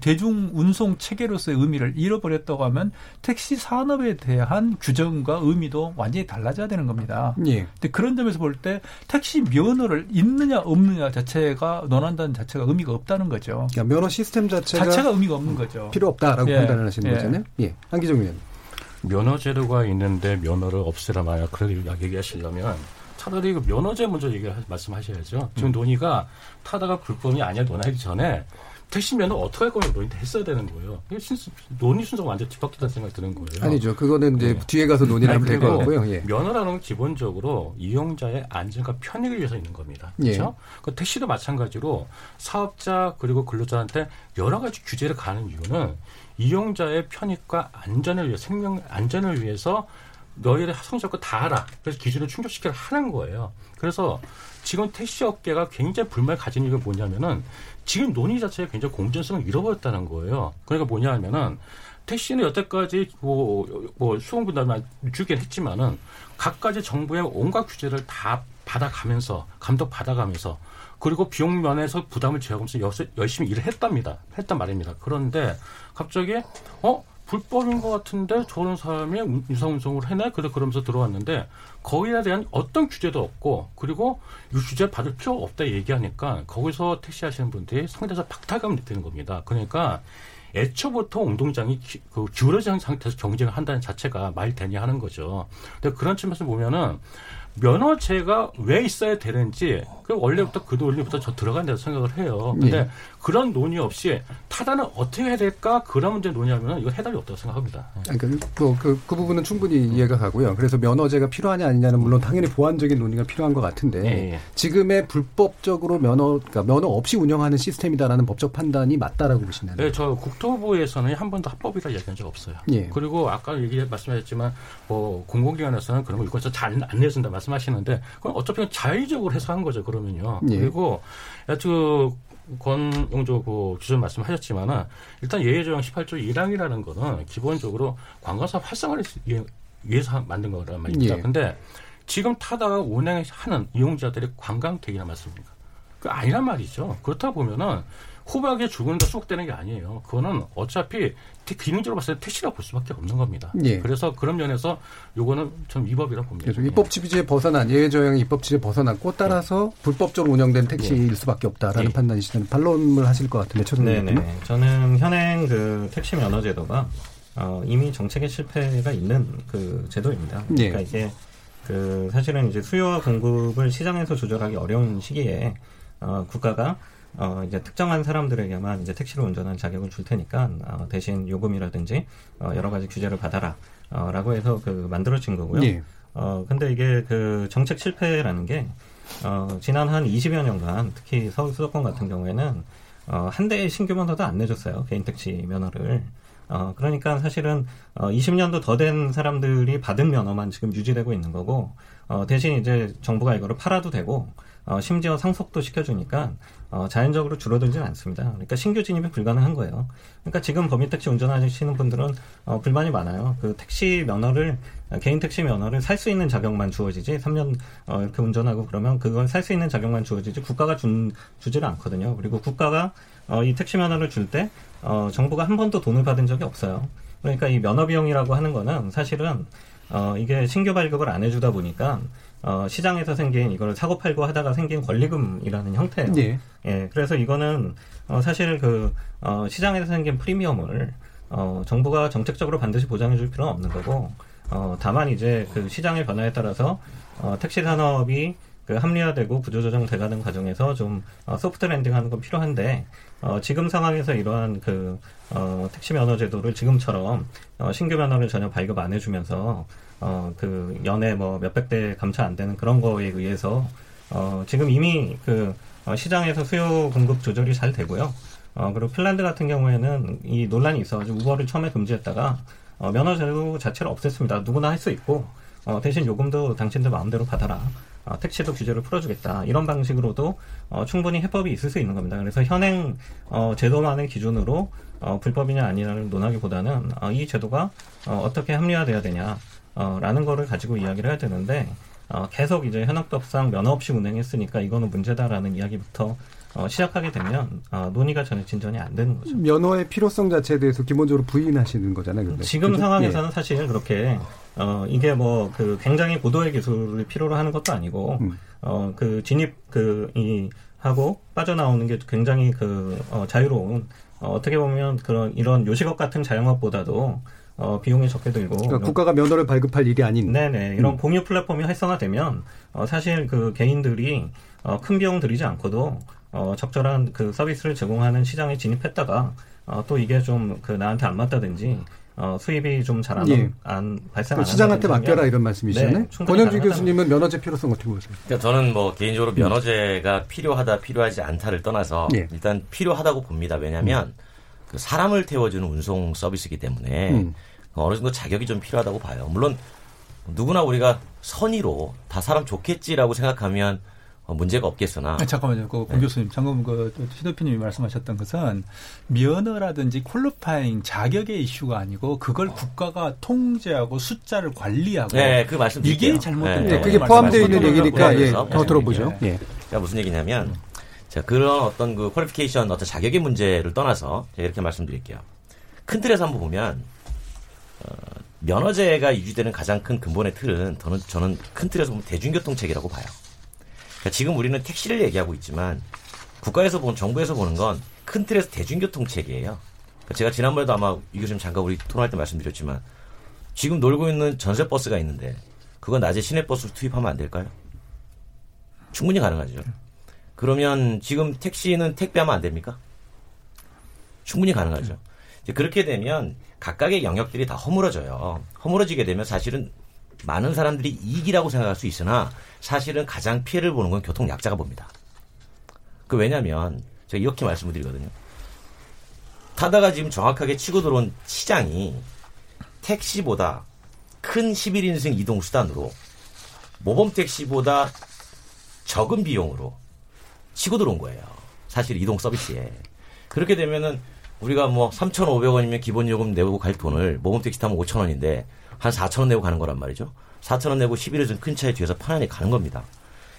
대중 운송 체계로서의 의미를 잃어버렸다고 하면 택시 산업에 대한 규정과 의미도 완전히 달라져야 되는 겁니다. 예. 근데 그런 점에서 볼 때 택시 면허를 있느냐 없느냐 자체가 논한다는 자체가 의미가 없다는 거죠. 그러니까 면허 시스템 자체가, 자체가 의미가 없는 거죠. 필요 없다라고 예. 판단을 하시는 예. 거잖아요. 예. 안기정 의원님. 면허 제도가 있는데 면허를 없애라 마야 그런 얘기하시려면 차라리 그 면허제 먼저 얘기 말씀하셔야죠. 지금 논의가 타다가 불법이 아니야 논의하기 전에 택시 면허 어떻게 할 거냐고 논의를 했어야 되는 거예요. 논의 순서가 완전 뒤바뀌다는 생각이 드는 거예요. 아니죠. 그거는 이제 네. 뒤에 가서 논의를 하면 될 거고요. 예. 면허라는 건 기본적으로 이용자의 안전과 편익을 위해서 있는 겁니다. 그렇죠? 예. 그 택시도 마찬가지로 사업자 그리고 근로자한테 여러 가지 규제를 가는 이유는 이용자의 편익과 안전을 위해 생명 안전을 위해서 너희들 성적과 다 알아. 그래서 기준을 충족시키려 하는 거예요. 그래서 지금 택시 업계가 굉장히 불만을 가진 이유가 뭐냐면은 지금 논의 자체에 굉장히 공정성을 잃어버렸다는 거예요. 그러니까 뭐냐면은 택시는 여태까지 뭐, 뭐 수용 분담을 주긴 했지만은 각가지 정부의 온갖 규제를 다 받아가면서 감독 받아가면서. 그리고 비용 면에서 부담을 제어하면서 열심히 일을 했답니다. 했단 말입니다. 그런데 갑자기 어 불법인 것 같은데 저런 사람이 유사운송을 해내? 그래서 그러면서 들어왔는데 거기에 대한 어떤 규제도 없고, 그리고 이 규제 받을 필요 없다 얘기하니까 거기서 택시 하시는 분들이 상대에서 박탈감을 느끼는 겁니다. 그러니까 애초부터 운동장이 기, 그 기울어진 상태에서 경쟁을 한다는 자체가 말 되냐 하는 거죠. 근데 그런 측면에서 보면은 면허제가 왜 있어야 되는지, 그 원래부터 그 논리부터 저 들어간다고 생각을 해요. 근데 네. 그런 논의 없이 타다는 어떻게 해야 될까? 그런 문제 논의하면은 이거 해답이 없다고 생각합니다. 그러니까 그, 그, 그 부분은 충분히 이해가 가고요. 그래서 면허제가 필요하냐 아니냐는 물론 당연히 보완적인 논의가 필요한 것 같은데 네. 지금의 불법적으로 면허, 그러니까 면허 없이 운영하는 시스템이다라는 법적 판단이 맞다라고 보시나요? 네, 저 국토부에서는 한 번도 합법이라 얘기한 적 없어요. 네. 그리고 아까 얘기 말씀하셨지만 뭐 공공기관에서는 그런 거 이것저것 잘 안 내준다 말씀. 하시는데 그건 어차피 자의적으로 해서 한 거죠, 그러면요. 예. 그리고 그 권영주 그 기준 말씀하셨지만은 일단 예외조항 십팔조 일항이라는 거는 기본적으로 관광사업 활성화를 위해서 만든 거란 말입니다. 그런데 예. 지금 타다 운행하는 이용자들이 관광객이란 말씀입니까? 그 아니란 말이죠. 그렇다 보면은 호박에 죽은다 쑥대는 게 아니에요. 그거는 어차피 기능적으로 봤을 때 택시라고 볼 수밖에 없는 겁니다. 예. 그래서 그런 면에서 요거는 좀 위법이라고 봅니다. 예. 입법 지지에 벗어난 예외조항이 입법 지지에 벗어났고 따라서 예. 불법적으로 운영된 택시일 수밖에 없다라는 예. 판단이시다는 반론을 하실 것 같은데 최선생님. 네네. 저는 현행 그 택시 면허 제도가 어, 이미 정책의 실패가 있는 그 제도입니다. 그러니까 예. 이게 그 사실은 이제 수요와 공급을 시장에서 조절하기 어려운 시기에 어, 국가가 어, 이제 특정한 사람들에게만 이제 택시를 운전하는 자격을 줄 테니까, 어, 대신 요금이라든지, 어, 여러 가지 규제를 받아라, 어, 라고 해서 그 만들어진 거고요. 네. 어, 근데 이게 그 정책 실패라는 게, 어, 지난 한 이십여 년간, 특히 서울 수도권 같은 경우에는, 어, 한 대의 신규 면허도 안 내줬어요. 개인 택시 면허를. 어, 그러니까 사실은, 어, 이십 년도 더 된 사람들이 받은 면허만 지금 유지되고 있는 거고, 어, 대신 이제 정부가 이거를 팔아도 되고, 어, 심지어 상속도 시켜주니까, 어, 자연적으로 줄어들진 않습니다. 그러니까 신규 진입이 불가능한 거예요. 그러니까 지금 범위택시 운전하시는 분들은, 어, 불만이 많아요. 그 택시 면허를, 개인 택시 면허를 살 수 있는 자격만 주어지지, 삼 년, 어, 이렇게 운전하고 그러면 그걸 살 수 있는 자격만 주어지지, 국가가 준, 주지를 않거든요. 그리고 국가가, 어, 이 택시 면허를 줄 때, 어, 정부가 한 번도 돈을 받은 적이 없어요. 그러니까 이 면허 비용이라고 하는 거는 사실은, 어, 이게 신규 발급을 안 해주다 보니까, 어, 시장에서 생긴 이걸 사고 팔고 하다가 생긴 권리금이라는 형태예요. 네. 예. 그래서 이거는 어, 사실 그 어, 시장에서 생긴 프리미엄을 어, 정부가 정책적으로 반드시 보장해줄 필요는 없는 거고, 어, 다만 이제 그 시장의 변화에 따라서 어, 택시 산업이 그 합리화되고 구조조정돼가는 과정에서 좀 어, 소프트 랜딩하는 건 필요한데, 어, 지금 상황에서 이러한 그 어, 택시 면허 제도를 지금처럼 어, 신규 면허를 전혀 발급 안 해주면서 어, 그, 연에 뭐 몇백 대 감차 안 되는 그런 거에 의해서, 어, 지금 이미 그, 어, 시장에서 수요 공급 조절이 잘 되고요. 어, 그리고 핀란드 같은 경우에는 이 논란이 있어가지고 우버를 처음에 금지했다가, 어, 면허 제도 자체를 없앴습니다. 누구나 할 수 있고, 어, 대신 요금도 당신들 마음대로 받아라. 어, 택시도 규제를 풀어주겠다. 이런 방식으로도, 어, 충분히 해법이 있을 수 있는 겁니다. 그래서 현행, 어, 제도만의 기준으로, 어, 불법이냐 아니냐를 논하기보다는, 어, 이 제도가, 어, 어떻게 합리화되어야 되냐. 어, 라는 거를 가지고 이야기를 해야 되는데, 어, 계속 이제 현역법상 면허 없이 운행했으니까 이거는 문제다라는 이야기부터 어, 시작하게 되면, 어, 논의가 전혀 진전이 안 되는 거죠. 면허의 필요성 자체에 대해서 기본적으로 부인하시는 거잖아요. 근데. 지금 그죠? 상황에서는 예. 사실 그렇게, 어, 이게 뭐, 그, 굉장히 고도의 기술을 필요로 하는 것도 아니고, 음. 어, 그, 진입, 그, 이, 하고 빠져나오는 게 굉장히 그, 어, 자유로운, 어, 어떻게 보면 그런, 이런 요식업 같은 자영업보다도 어, 비용이 적게 들고. 그러니까 국가가 면허를 발급할 일이 아닌. 네네. 이런 음. 공유 플랫폼이 활성화되면, 어, 사실 그 개인들이, 어, 큰 비용 들이지 않고도, 어, 적절한 그 서비스를 제공하는 시장에 진입했다가, 어, 또 이게 좀 그 나한테 안 맞다든지, 어, 수입이 좀 잘 안, 예. 안, 발생 안 시장한테 맡겨라 이런 말씀이시잖아요. 네, 권영주 교수님은 면허제 필요성 어떻게 보세요? 그러니까 저는 뭐 개인적으로 면허제가 필요하다, 필요하지 않다를 떠나서, 예. 일단 필요하다고 봅니다. 왜냐면, 음. 그 사람을 태워주는 운송 서비스이기 때문에 음. 어느 정도 자격이 좀 필요하다고 봐요. 물론 누구나 우리가 선의로 다 사람 좋겠지라고 생각하면 문제가 없겠으나. 네, 잠깐만요. 그 권 네. 교수님, 방금 그 신호피님이 말씀하셨던 것은 면허라든지 퀄리파잉 자격의 이슈가 아니고 그걸 국가가 통제하고 숫자를 관리하고. 네, 그 말씀 드릴게요. 이게 잘못된 네, 네, 그게 포함되어 있는 얘기니까 예, 더 들어보죠. 예. 네. 그러니까 무슨 얘기냐면. 자, 그런 어떤 그 퀄리피케이션, 어떤 자격의 문제를 떠나서 제가 이렇게 말씀드릴게요. 큰 틀에서 한번 보면 어, 면허제가 유지되는 가장 큰 근본의 틀은 저는, 저는 큰 틀에서 보면 대중교통책이라고 봐요. 그러니까 지금 우리는 택시를 얘기하고 있지만 국가에서 본, 정부에서 보는 건 큰 틀에서 대중교통책이에요. 그러니까 제가 지난번에도 아마 이 교수님 잠깐 우리 토론할 때 말씀드렸지만 지금 놀고 있는 전세버스가 있는데 그건 낮에 시내버스로 투입하면 안 될까요? 충분히 가능하죠. 그러면 지금 택시는 택배하면 안 됩니까? 충분히 가능하죠. 이제 그렇게 되면 각각의 영역들이 다 허물어져요. 허물어지게 되면 사실은 많은 사람들이 이익이라고 생각할 수 있으나 사실은 가장 피해를 보는 건 교통약자가 봅니다. 그 왜냐하면 제가 이렇게 말씀을 드리거든요. 타다가 지금 정확하게 치고 들어온 시장이 택시보다 큰 십일 인승 이동수단으로 모범택시보다 적은 비용으로 치고 들어온 거예요. 사실 이동 서비스에. 그렇게 되면은 우리가 뭐 삼천오백 원이면 기본 요금 내고 갈 돈을 모범택시 타면 오천 원인데 한 사천 원 내고 가는 거란 말이죠. 사천 원 내고 십일 인승 큰 차에 뒤에서 편안히 가는 겁니다.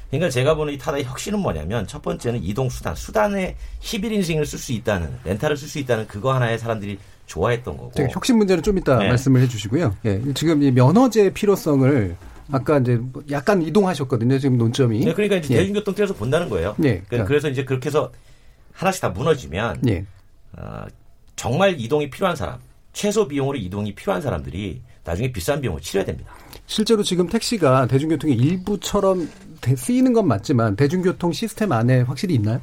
그러니까 제가 보는 이 타다의 혁신은 뭐냐면 첫 번째는 이동수단, 수단에 십일 인승을 쓸 수 있다는, 렌탈을 쓸 수 있다는 그거 하나에 사람들이 좋아했던 거고. 네, 혁신 문제는 좀 이따 네. 말씀을 해주시고요. 예, 지금 이 면허제의 필요성을 아까 이제 약간 이동하셨거든요. 지금 논점이. 네, 그러니까 이제 예. 대중교통 틀에서 본다는 거예요. 네, 그러니까 그러니까. 그래서 이제 그렇게 해서 하나씩 다 무너지면 예. 어, 정말 이동이 필요한 사람, 최소 비용으로 이동이 필요한 사람들이 나중에 비싼 비용을 치러야 됩니다. 실제로 지금 택시가 대중교통의 일부처럼 쓰이는 건 맞지만 대중교통 시스템 안에 확실히 있나요?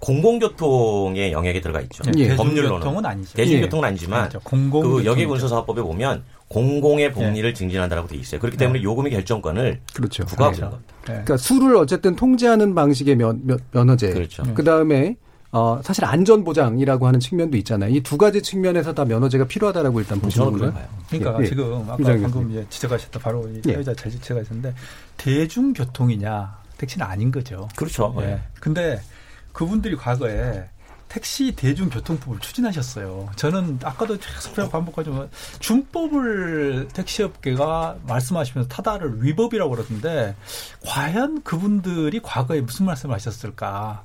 공공교통의 영역에 들어가 있죠. 네. 법률로는. 대중교통은 아니죠. 대중교통은 아니지만 아니죠. 공공교통. 그 여객운수사업법에 보면 공공의 복리를 네. 증진한다라고 돼 있어요. 그렇기 때문에 네. 요금의 결정권을 그렇죠. 부과하고 있는 겁니다. 네. 그러니까 수를 어쨌든 통제하는 방식의 면, 면, 면허제. 그렇죠. 네. 그다음에 어, 사실 안전보장이라고 하는 측면도 있잖아요. 이 두 가지 측면에서 다 면허제가 필요하다라고 일단 보시는 거예요. 그러니까 예. 지금 아까 방금 예. 지적하셨던 바로 이 사회자 예. 잘 지체가 있었는데 대중교통이냐 택시는 아닌 거죠. 그렇죠. 그런데 예. 예. 그분들이 과거에 택시 대중교통법을 추진하셨어요. 저는 아까도 계속 반복하지만 준법을 택시업계가 말씀하시면서 타다를 위법이라고 그러던데 과연 그분들이 과거에 무슨 말씀을 하셨을까.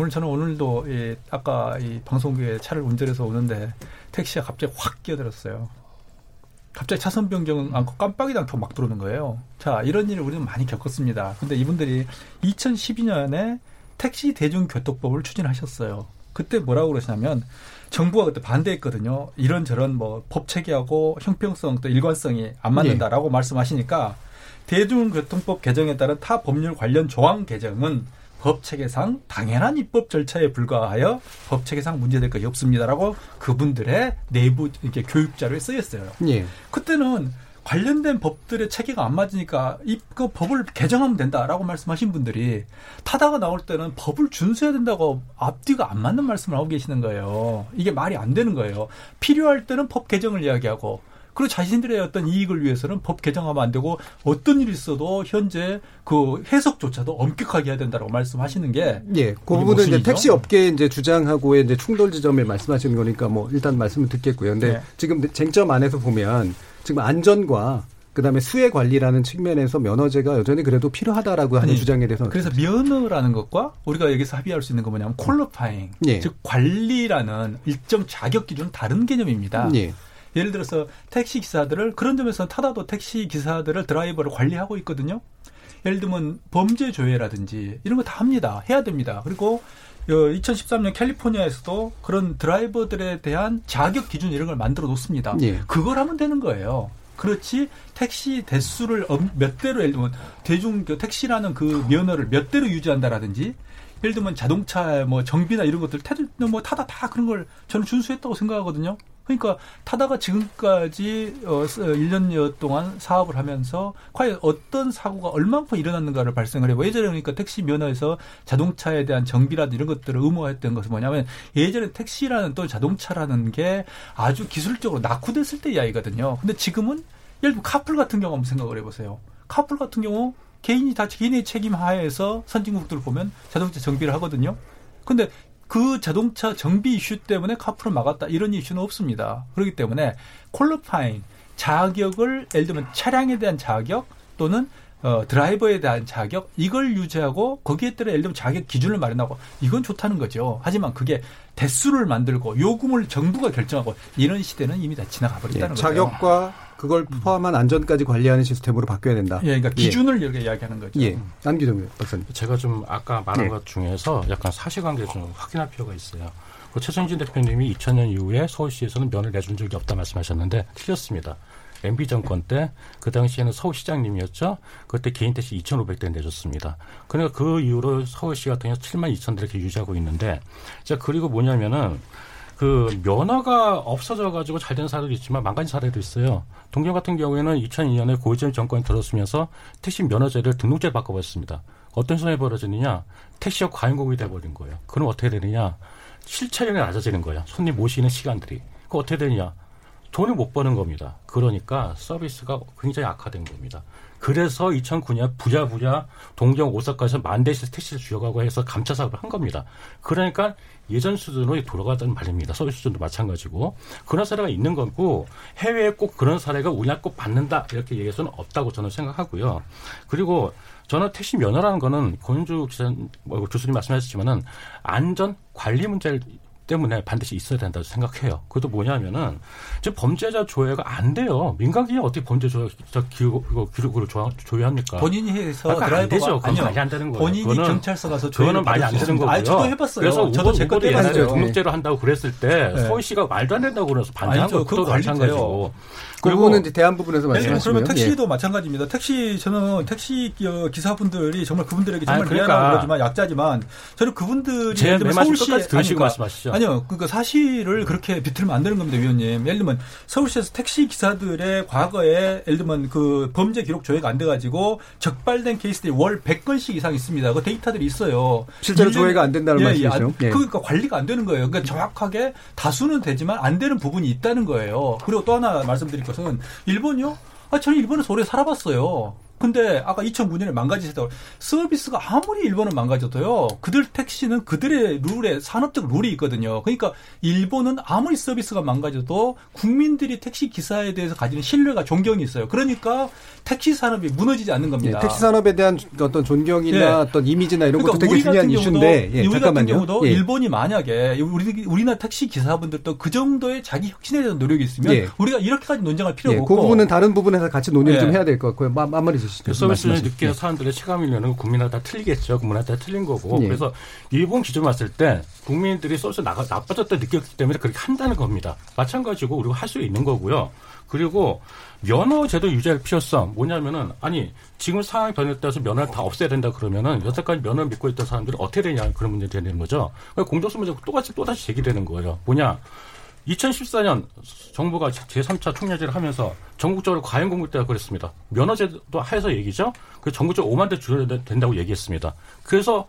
오늘 저는 오늘도 예, 아까 이 방송국에 차를 운전해서 오는데 택시가 갑자기 확 끼어들었어요. 갑자기 차선 변경 안고 깜빡이도 않고 막 들어오는 거예요. 자, 이런 일을 우리는 많이 겪었습니다. 그런데 이분들이 이천십이 년에 택시 대중교통법을 추진하셨어요. 그때 뭐라고 그러시냐면 정부가 그때 반대했거든요. 이런저런 뭐 법 체계하고 형평성 또 일관성이 안 맞는다라고 예. 말씀하시니까 대중교통법 개정에 따른 타 법률 관련 조항 개정은 법체계상 당연한 입법 절차에 불과하여 법체계상 문제될 것이 없습니다라고 그분들의 내부 이렇게 교육 자료에 쓰였어요. 예. 그때는 관련된 법들의 체계가 안 맞으니까 이 그 법을 개정하면 된다라고 말씀하신 분들이 타다가 나올 때는 법을 준수해야 된다고 앞뒤가 안 맞는 말씀을 하고 계시는 거예요. 이게 말이 안 되는 거예요. 필요할 때는 법 개정을 이야기하고 그리고 자신들의 어떤 이익을 위해서는 법 개정하면 안 되고 어떤 일이 있어도 현재 그 해석조차도 엄격하게 해야 된다라고 말씀하시는 게 예, 그 부분은 이제 택시 업계 이제 주장하고의 이제 충돌 지점을 말씀하시는 거니까 뭐 일단 말씀을 듣겠고요. 근데 네. 지금 쟁점 안에서 보면 지금 안전과 그다음에 수혜 관리라는 측면에서 면허제가 여전히 그래도 필요하다라고 하는 아니, 주장에 대해서 그래서 면허라는 것과 우리가 여기서 합의할 수 있는 건 뭐냐면 퀄리파잉 예. 즉 관리라는 일정 자격 기준은 다른 개념입니다. 예. 예를 들어서 택시 기사들을 그런 점에서 타다도 택시 기사들을 드라이버를 관리하고 있거든요. 예를 들면 범죄 조회라든지 이런 거 다 합니다. 해야 됩니다. 그리고 이천십삼 년 캘리포니아에서도 그런 드라이버들에 대한 자격 기준 이런 걸 만들어 놓습니다. 예. 그걸 하면 되는 거예요. 그렇지 택시 대수를 몇 대로 예를 들면 대중 택시라는 그 면허를 몇 대로 유지한다라든지 예를 들면 자동차 뭐 정비나 이런 것들 뭐 타다 다 그런 걸 저는 준수했다고 생각하거든요. 그러니까 타다가 지금까지 일 년여 동안 사업을 하면서 과연 어떤 사고가 얼만큼 일어났는가를 발생을 해요. 예전에 그러니까 택시 면허에서 자동차에 대한 정비라든 이런 것들을 의무화했던 것은 뭐냐면 예전에 택시라는 또 자동차라는 게 아주 기술적으로 낙후됐을 때 이야기거든요. 근데 지금은 예를 들면 카풀 같은 경우 한번 생각을 해보세요. 카풀 같은 경우 개인이 다 개인의 책임 하에서 선진국들을 보면 자동차 정비를 하거든요. 근데 그 자동차 정비 이슈 때문에 카풀을 막았다. 이런 이슈는 없습니다. 그렇기 때문에 퀄리파잉, 자격을 예를 들면 차량에 대한 자격 또는 어, 드라이버에 대한 자격 이걸 유지하고 거기에 따라 예를 들면 자격 기준을 마련하고 이건 좋다는 거죠. 하지만 그게 대수를 만들고 요금을 정부가 결정하고 이런 시대는 이미 다 지나가 버렸다는 예, 거예요. 자격과 그걸 포함한 안전까지 관리하는 시스템으로 바뀌어야 된다. 예, 그러니까 기준을 예. 이렇게 이야기하는 거죠. 예. 안기정 박사님. 제가 좀 아까 말한 예. 것 중에서 약간 사실관계 좀 확인할 필요가 있어요. 최성진 대표님이 이천 년 이후에 서울시에서는 면을 내준 적이 없다 말씀하셨는데 틀렸습니다. 엠비 정권 때 그 당시에는 서울시장님이었죠. 그때 개인 택시 이천오백 대 내줬습니다. 그러니까 그 이후로 서울시 같은 경우 칠만 이천 대 이렇게 유지하고 있는데, 자 그리고 뭐냐면은 그 면허가 없어져 가지고 잘된 사례도 있지만 망가진 사례도 있어요. 동경 같은 경우에는 이천이 년에 고이즈미 정권이 들어서면서 택시 면허제를 등록제로 바꿔버렸습니다. 어떤 손해 벌어지느냐? 택시가 과잉공급이 돼버린 거예요. 그럼 어떻게 되느냐? 실체력이 낮아지는 거예요. 손님 모시는 시간들이. 그 어떻게 되느냐? 돈을 못 버는 겁니다. 그러니까 서비스가 굉장히 악화된 겁니다. 그래서 이천구 년 부랴부랴 동경 오사카에서 만 대씩 택시를 줄여가고 해서 감차 사업을 한 겁니다. 그러니까 예전 수준으로 돌아가던 말입니다. 서비스 수준도 마찬가지고. 그런 사례가 있는 거고 해외에 꼭 그런 사례가 우리나라 꼭 받는다 이렇게 얘기할 수는 없다고 저는 생각하고요. 그리고 저는 택시 면허라는 거는 권영주 교수님 말씀하셨지만은 안전 관리 문제를 때문에 반드시 있어야 된다고 생각해요. 그것도 뭐냐면은 지금 범죄자 조회가 안 돼요. 민간기관이 어떻게 범죄 조회 기록을 조회합니까? 본인이 해서 드라이버가 안 되죠. 그건 말이 안 되는 거예요. 본인이 그거는, 경찰서 가서 조회는 말이 안 되는 거고요. 아니, 저도 해봤어요. 그래서 저도 제 것도 해봤어요. 등록제로 한다고 그랬을 때 네. 서울시가 말도 안 된다고 그래서 반대한 것도 마찬가지고. 그거는 이제 대안 부분에서 말씀하시면. 그러면 택시도 예. 마찬가지입니다. 택시 저는 택시 기사분들이 정말 그분들에게 정말 아니, 그러니까. 미안한 거지만 약자지만 저는 그분들이 제 서울시에 들으시고 말씀하시죠. 아니요. 그러니까 사실을 그렇게 비틀면 안 되는 겁니다, 위원님. 예를 들면 서울시에서 택시 기사들의 과거에 예를 들면 그 범죄 기록 조회가 안 돼가지고 적발된 케이스들이 월 백 건씩 이상 있습니다. 그 데이터들이 있어요. 실제로 일 년, 조회가 안 된다는 예, 말씀이시죠? 예. 그러니까 관리가 안 되는 거예요. 그러니까 정확하게 다수는 되지만 안 되는 부분이 있다는 거예요. 그리고 또 하나 말씀드릴 것은 일본이요? 아, 저는 일본에서 오래 살아봤어요. 근데 아까 이천구 년에 망가지셨다고 서비스가 아무리 일본은 망가져도요. 그들 택시는 그들의 룰에 산업적 룰이 있거든요. 그러니까 일본은 아무리 서비스가 망가져도 국민들이 택시 기사에 대해서 가지는 신뢰가 존경이 있어요. 그러니까 택시 산업이 무너지지 않는 겁니다. 예, 택시 산업에 대한 어떤 존경이나 예. 어떤 이미지나 이런 그러니까 것도 되게 중요한 이슈인데 예, 우리 잠깐만요. 같은 경우도 예. 일본이 만약에 우리, 우리나라 택시 기사분들도 그 정도의 자기 혁신에 대한 노력이 있으면 예. 우리가 이렇게까지 논쟁할 필요가 예, 없고 그 부분은 다른 부분에서 같이 논의를 예. 좀 해야 될 것 같고요. 마무리 그 서비스를 느끼는 사람들의 체감이려는 국민마다 틀리겠죠. 국민마다 틀린 거고. 네. 그래서 일본 기준 봤을 때 국민들이 서비스 나빠졌다 느꼈기 때문에 그렇게 한다는 겁니다. 마찬가지고 우리가 할 수 있는 거고요. 그리고 면허제도 유지할 필요성 뭐냐면은 아니 지금 상황이 변했다해서 면허를 다 없애야 된다 그러면은 여태까지 면허를 믿고 있던 사람들이 어떻게 되냐 그런 문제 되는 거죠. 공정성 문제가 똑같이 또다시 제기되는 거예요. 뭐냐? 이천십사 년 정부가 제삼 차 총량제를 하면서 전국적으로 과잉 공급대가 그랬습니다. 면허제도 하에서 얘기죠. 그 전국적으로 오만 대 줄여야 된다고 얘기했습니다. 그래서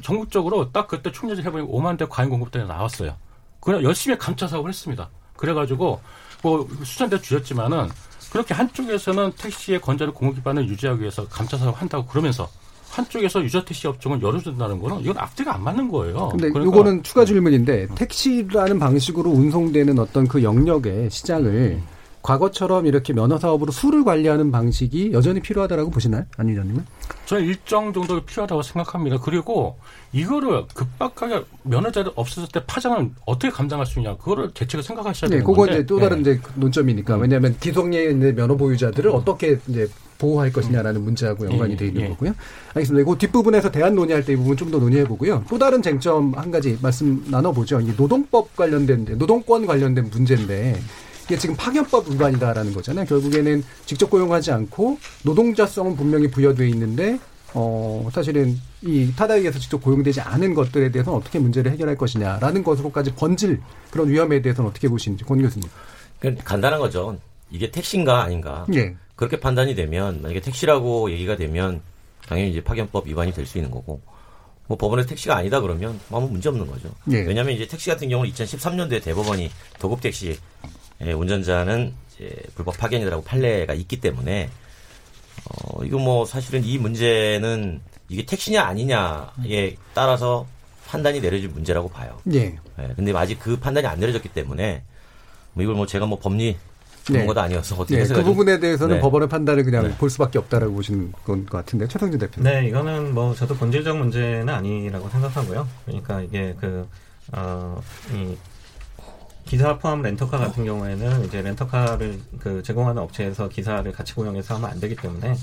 전국적으로 딱 그때 총량제 해보니까 오만 대 과잉 공급대가 나왔어요. 그냥 열심히 감차 사업을 했습니다. 그래가지고 뭐 수천 대 줄였지만은 그렇게 한쪽에서는 택시의 건전한 공급 기반을 유지하기 위해서 감차 사업을 한다고 그러면서. 한쪽에서 유저 택시 업종을 열어준다는 거는 이건 앞뒤가 안 맞는 거예요. 근데 그러니까. 이거는 추가 질문인데 택시라는 방식으로 운송되는 어떤 그 영역의 시장을 과거처럼 이렇게 면허 사업으로 수를 관리하는 방식이 여전히 필요하다라고 보시나요? 안 위원님은? 저는 일정 정도 필요하다고 생각합니다. 그리고 이거를 급박하게 면허제를 없어졌을 때 파장을 어떻게 감당할 수 있냐. 그거를 대책을 생각하셔야 되는 네, 건데. 이제 또 다른 네. 이제 논점이니까. 왜냐하면 기성의 면허 보유자들을 어떻게 이제 보호할 것이냐라는 문제하고 연관이 되어 있는 예, 예. 거고요. 알겠습니다. 그 뒷부분에서 대안 논의할 때 이 부분 좀 더 논의해보고요. 또 다른 쟁점 한 가지 말씀 나눠보죠. 이게 노동법 관련된, 노동권 관련된 문제인데 이게 지금 파견법 위반이다라는 거잖아요. 결국에는 직접 고용하지 않고 노동자성은 분명히 부여되어 있는데 어, 사실은 이 타다에게서 직접 고용되지 않은 것들에 대해서는 어떻게 문제를 해결할 것이냐라는 것으로까지 번질 그런 위험에 대해서는 어떻게 보시는지 권 교수님. 그러니까 간단한 거죠. 이게 택시인가 아닌가. 예. 그렇게 판단이 되면 만약에 택시라고 얘기가 되면 당연히 이제 파견법 위반이 될 수 있는 거고 뭐 법원에서 택시가 아니다 그러면 아무 문제 없는 거죠. 예. 왜냐하면 이제 택시 같은 경우는 이천십삼 년도에 대법원이 도급 택시 운전자는 이제 불법 파견이라고 판례가 있기 때문에 어 이거 뭐 사실은 이 문제는 이게 택시냐 아니냐에 따라서 판단이 내려질 문제라고 봐요. 예. 예. 근데 아직 그 판단이 안 내려졌기 때문에 뭐 이걸 뭐 제가 뭐 법리 그런 네. 것도 아니어서 어떻게 해서 네. 그 부분에 대해서는 네. 법원의 판단을 그냥 네. 볼 수밖에 없다라고 보시는 건 것 같은데 최성진 대표님. 네, 이거는 뭐 저도 본질적 문제는 아니라고 생각하고요. 그러니까 이게 그 어, 이 기사 포함 렌터카 같은 경우에는 이제 렌터카를 그 제공하는 업체에서 기사를 같이 고용해서 하면 안 되기 때문에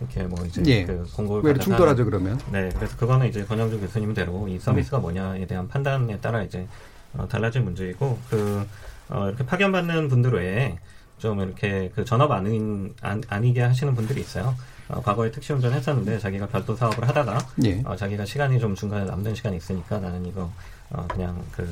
이렇게 뭐 이제 예. 그 공고를 받아서 충돌하죠 그러면. 네, 그래서 그거는 이제 권영주 교수님대로 이 서비스가 음. 뭐냐에 대한 판단에 따라 이제 어, 달라질 문제이고 그 어, 이렇게 파견받는 분들 외에 좀 이렇게 그 전업 아닌 안, 아니게 하시는 분들이 있어요. 어, 과거에 택시운전 했었는데 자기가 별도 사업을 하다가 예. 어, 자기가 시간이 좀 중간에 남는 시간이 있으니까 나는 이거 어, 그냥 그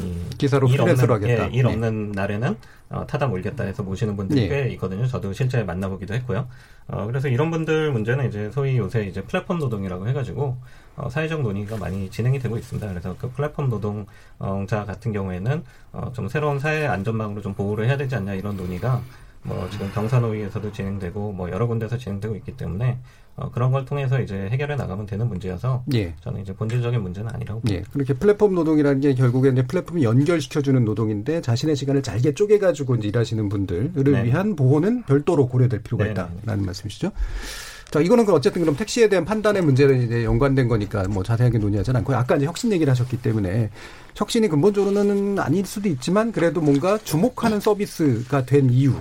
이, 기사로 프리랜서로 하겠다. 예, 일 없는 네. 날에는 어, 타다 몰겠다 해서 모시는 분들이 네. 꽤 있거든요. 저도 실제 만나보기도 했고요. 어, 그래서 이런 분들 문제는 이제 소위 요새 이제 플랫폼 노동이라고 해가지고 어, 사회적 논의가 많이 진행이 되고 있습니다. 그래서 그 플랫폼 노동자 같은 경우에는 어, 좀 새로운 사회 안전망으로 좀 보호를 해야 되지 않냐 이런 논의가 뭐 지금 경사노위에서도 진행되고 뭐 여러 군데서 진행되고 있기 때문에 어, 그런 걸 통해서 이제 해결해 나가면 되는 문제여서 예. 저는 이제 본질적인 문제는 아니라고 봅니다. 예. 그렇게 플랫폼 노동이라는 게 결국에는 플랫폼을 연결시켜주는 노동인데 자신의 시간을 잘게 쪼개가지고 이제 일하시는 분들을 네. 위한 보호는 별도로 고려될 필요가 네. 있다라는 네. 말씀이시죠. 자, 이거는 어쨌든 그럼 택시에 대한 판단의 문제는 이제 연관된 거니까 뭐 자세하게 논의하지는 않고 아까 이제 혁신 얘기를 하셨기 때문에 혁신이 근본적으로는 아닐 수도 있지만 그래도 뭔가 주목하는 서비스가 된 이유.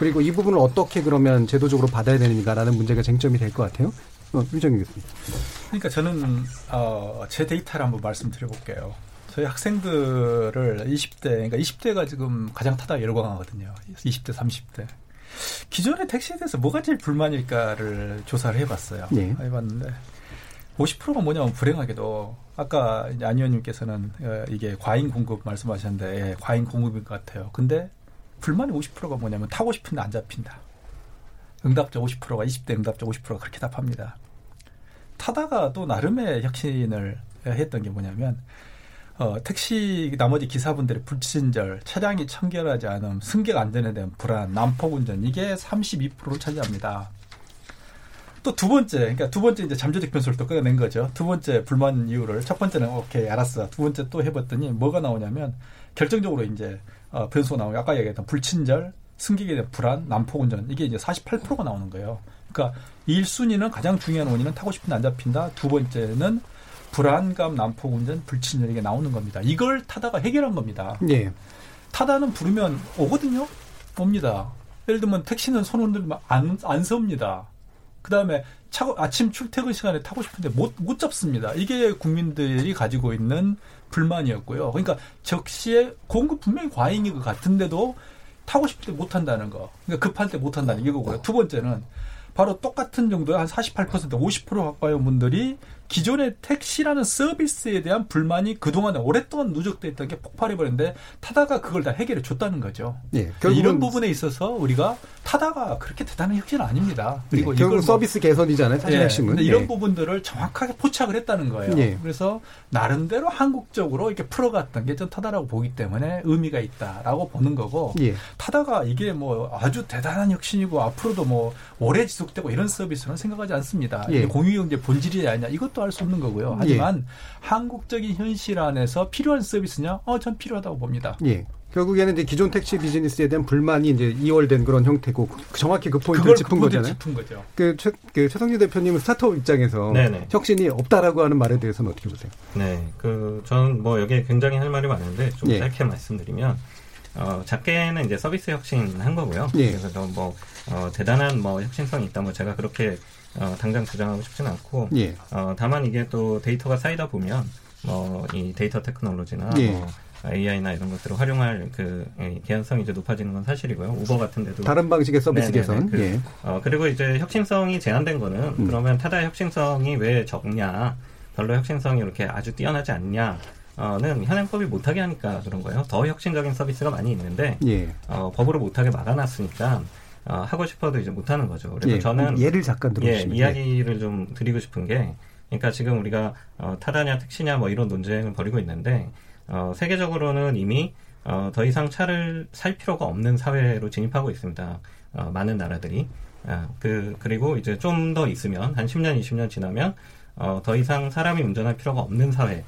그리고 이 부분을 어떻게 그러면 제도적으로 받아야 되는가라는 문제가 쟁점이 될 것 같아요. 어, 위정현 교수님. 그러니까 저는 어, 제 데이터를 한번 말씀드려볼게요. 저희 학생들을 이십 대, 그러니까 이십 대가 지금 가장 타다 열광하거든요. 이십 대, 삼십 대. 기존의 택시에 대해서 뭐가 제일 불만일까를 조사를 해봤어요. 네. 해봤는데 오십 퍼센트가 뭐냐면 불행하게도 아까 안 의원님께서는 이게 과잉 공급 말씀하셨는데 예, 과잉 공급인 것 같아요. 근데 불만의 오십 퍼센트가 뭐냐면 타고 싶은데 안 잡힌다. 응답자 오십 퍼센트가 이십 대 응답자 오십 퍼센트가 그렇게 답합니다. 타다가 또 나름의 혁신을 했던 게 뭐냐면 어, 택시 나머지 기사분들의 불친절, 차량이 청결하지 않음, 승객 안전에 대한 불안, 난폭운전 이게 삼십이 퍼센트를 차지합니다. 또 두 번째, 그러니까 두 번째 이제 잠재적 변수를 또 꺼낸 거죠. 두 번째 불만 이유를 첫 번째는 오케이 알았어. 두 번째 또 해봤더니 뭐가 나오냐면 결정적으로 이제 어, 변수가 나오고 아까 얘기했던 불친절, 승객에 대한 불안, 난폭운전 이게 이제 사십팔 퍼센트가 나오는 거예요. 그러니까 일 순위는 가장 중요한 원인은 타고 싶은데 안 잡힌다. 두 번째는 불안감, 난폭운전, 불친절 이게 나오는 겁니다. 이걸 타다가 해결한 겁니다. 네. 타다는 부르면 오거든요. 옵니다. 예를 들면 택시는 손 흔들면 안, 안 섭니다. 그다음에 차, 아침 출퇴근 시간에 타고 싶은데 못, 못 잡습니다. 이게 국민들이 가지고 있는 불만이었고요. 그러니까 적시에 공급 분명히 과잉인 것 같은데도 타고 싶을 때 못 한다는 거. 그러니까 급할 때 못 한다는 이거고요. 두 번째는 바로 똑같은 정도의 한 사십팔 퍼센트, 오십 퍼센트 가까운 분들이 기존의 택시라는 서비스에 대한 불만이 그동안에 오랫동안 누적돼 있던 게 폭발해버렸는데 타다가 그걸 다 해결해 줬다는 거죠. 예, 이런 부분에 있어서 우리가 타다가 그렇게 대단한 혁신은 아닙니다. 그리고 예, 결국 이걸 서비스 뭐, 개선이잖아요. 사실 핵심은. 예, 예. 이런 부분들을 정확하게 포착을 했다는 거예요. 예. 그래서 나름대로 한국적으로 이렇게 풀어갔던 게 전 타다라고 보기 때문에 의미가 있다라고 보는 거고 예. 타다가 이게 뭐 아주 대단한 혁신이고 앞으로도 뭐 오래 지속되고 이런 서비스는 생각하지 않습니다. 예. 공유경제 본질이 아니냐 이것도 할 수 없는 거고요. 하지만 예. 한국적인 현실 안에서 필요한 서비스냐? 어, 전 필요하다고 봅니다. 예. 결국에는 이제 기존 택시 비즈니스에 대한 불만이 이제 이월된 그런 형태고 정확히 그 포인트를 짚은 거잖아요. 짚은 거죠. 그, 최, 그 최성진 대표님은 스타트업 입장에서 네네. 혁신이 없다라고 하는 말에 대해서는 어떻게 보세요? 네, 그 저는 뭐 여기에 굉장히 할 말이 많은데 좀 예. 짧게 말씀드리면 어, 작게는 이제 서비스 혁신 한 거고요. 예. 그래서 뭐 어, 대단한 뭐 혁신성이 있다. 뭐 제가 그렇게 어, 당장 주장하고 싶지는 않고, 예. 어, 다만 이게 또 데이터가 쌓이다 보면, 뭐, 이 데이터 테크놀로지나, 예. 뭐, 에이아이나 이런 것들을 활용할 그, 개연성이 이제 높아지는 건 사실이고요. 우버 같은 데도. 다른 방식의 서비스 네네네. 개선. 그, 예. 어, 그리고 이제 혁신성이 제한된 거는, 음. 그러면 타다의 혁신성이 왜 적냐, 별로 혁신성이 이렇게 아주 뛰어나지 않냐, 어는 현행법이 못하게 하니까 그런 거예요. 더 혁신적인 서비스가 많이 있는데, 예. 어, 법으로 못하게 막아놨으니까, 어, 하고 싶어도 이제 못하는 거죠. 그래서 예, 저는 예를 잠깐 들어보시면 예, 이야기를 좀 드리고 싶은 게, 그러니까 지금 우리가 어, 타다냐 택시냐 뭐 이런 논쟁을 벌이고 있는데 어, 세계적으로는 이미 어, 더 이상 차를 살 필요가 없는 사회로 진입하고 있습니다. 어, 많은 나라들이 아, 그 그리고 이제 좀 더 있으면 한 십 년, 이십 년 지나면 어, 더 이상 사람이 운전할 필요가 없는 사회.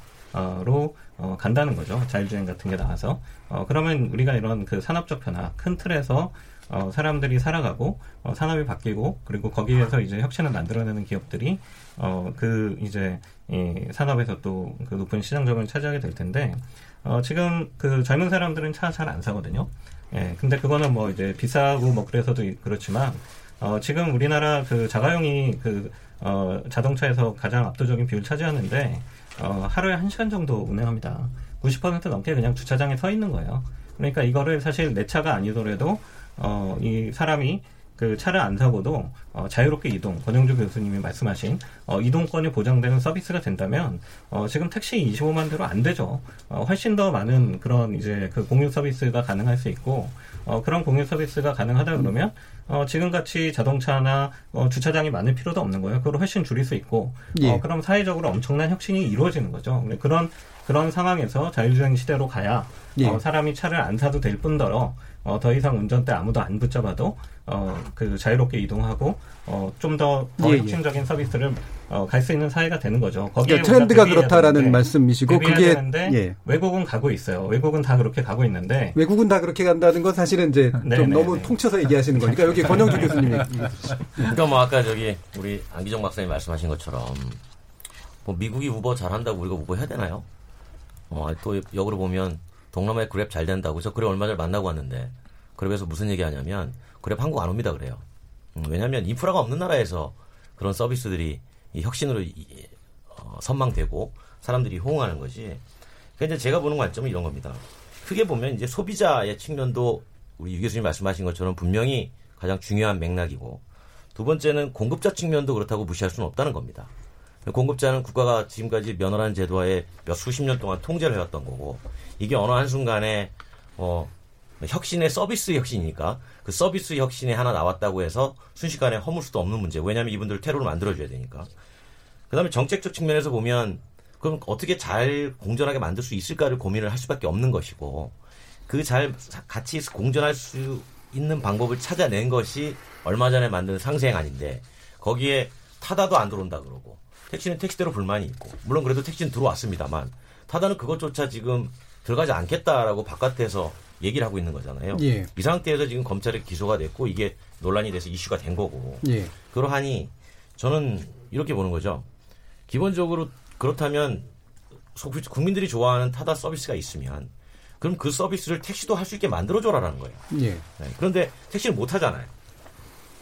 로 어, 간다는 거죠. 자율주행 같은 게 나와서. 어, 그러면 우리가 이런 그 산업적 변화, 큰 틀에서 어, 사람들이 살아가고, 어, 산업이 바뀌고, 그리고 거기에서 이제 혁신을 만들어내는 기업들이, 어, 그, 이제, 이 산업에서 또 그 높은 시장 점을 차지하게 될 텐데, 어, 지금 그 젊은 사람들은 차 잘 안 사거든요. 예, 근데 그거는 뭐 이제 비싸고 뭐 그래서도 그렇지만, 어, 지금 우리나라 그 자가용이 그, 어, 자동차에서 가장 압도적인 비율 차지하는데, 어, 하루에 한 시간 정도 운행합니다. 구십 퍼센트 넘게 그냥 주차장에 서 있는 거예요. 그러니까 이거를 사실 내 차가 아니더라도, 어, 이 사람이 그 차를 안 사고도, 어, 자유롭게 이동, 권영주 교수님이 말씀하신, 어, 이동권이 보장되는 서비스가 된다면, 어, 지금 택시 이십오만 대로 안 되죠. 어, 훨씬 더 많은 그런 이제 그 공유 서비스가 가능할 수 있고, 어, 그런 공유 서비스가 가능하다 그러면, 어, 지금같이 자동차나, 어, 주차장이 많을 필요도 없는 거예요. 그걸 훨씬 줄일 수 있고, 예. 어, 그럼 사회적으로 엄청난 혁신이 이루어지는 거죠. 그런, 그런 상황에서 자율주행 시대로 가야, 예. 어, 사람이 차를 안 사도 될 뿐더러, 어, 더 이상 운전대 아무도 안 붙잡아도, 어, 그 자유롭게 이동하고, 어, 좀 더, 더 예, 혁신적인 예. 서비스를, 어, 갈 수 있는 사회가 되는 거죠. 거기에 그러니까 트렌드가 그렇다라는 되는데, 말씀이시고, 그게. 예. 외국은 가고 있어요. 외국은 다 그렇게 가고 있는데. 외국은 다 그렇게 간다는 건 사실은 이제 네, 좀 네, 너무 네. 통쳐서 얘기하시는 거니까, 여기 권영주 교수님 얘기. 그러니까 뭐 아까 저기 우리 안기정 박사님 말씀하신 것처럼, 뭐 미국이 우버 잘한다고 우리가 우버 해야 되나요? 어, 또 역으로 보면, 동남아의 그랩 잘 된다고. 저 그랩 얼마 전에 만나고 왔는데 그랩에서 무슨 얘기하냐면 그랩 한국 안 옵니다 그래요. 음, 왜냐하면 인프라가 없는 나라에서 그런 서비스들이 이 혁신으로 이, 어, 선망되고 사람들이 호응하는 거지. 그러니까 이제 제가 보는 관점은 이런 겁니다. 크게 보면 이제 소비자의 측면도 우리 유 교수님 말씀하신 것처럼 분명히 가장 중요한 맥락이고 두 번째는 공급자 측면도 그렇다고 무시할 수는 없다는 겁니다. 공급자는 국가가 지금까지 면허라는 제도하에 몇 수십 년 동안 통제를 해왔던 거고 이게 어느 한순간에 어, 혁신의 서비스 혁신이니까 그 서비스 혁신이 하나 나왔다고 해서 순식간에 허물 수도 없는 문제. 왜냐하면 이분들 테러를 만들어줘야 되니까. 그다음에 정책적 측면에서 보면 그럼 어떻게 잘 공존하게 만들 수 있을까를 고민을 할 수밖에 없는 것이고 그 잘 같이 공존할 수 있는 방법을 찾아낸 것이 얼마 전에 만든 상생안인데 거기에 타다도 안 들어온다 그러고 택시는 택시대로 불만이 있고 물론 그래도 택시는 들어왔습니다만 타다는 그것조차 지금 들어가지 않겠다라고 바깥에서 얘기를 하고 있는 거잖아요. 예. 이 상태에서 지금 검찰에 기소가 됐고 이게 논란이 돼서 이슈가 된 거고 예. 그러하니 저는 이렇게 보는 거죠. 기본적으로 그렇다면 국민들이 좋아하는 타다 서비스가 있으면 그럼 그 서비스를 택시도 할 수 있게 만들어줘라라는 거예요. 예. 네. 그런데 택시를 못 하잖아요.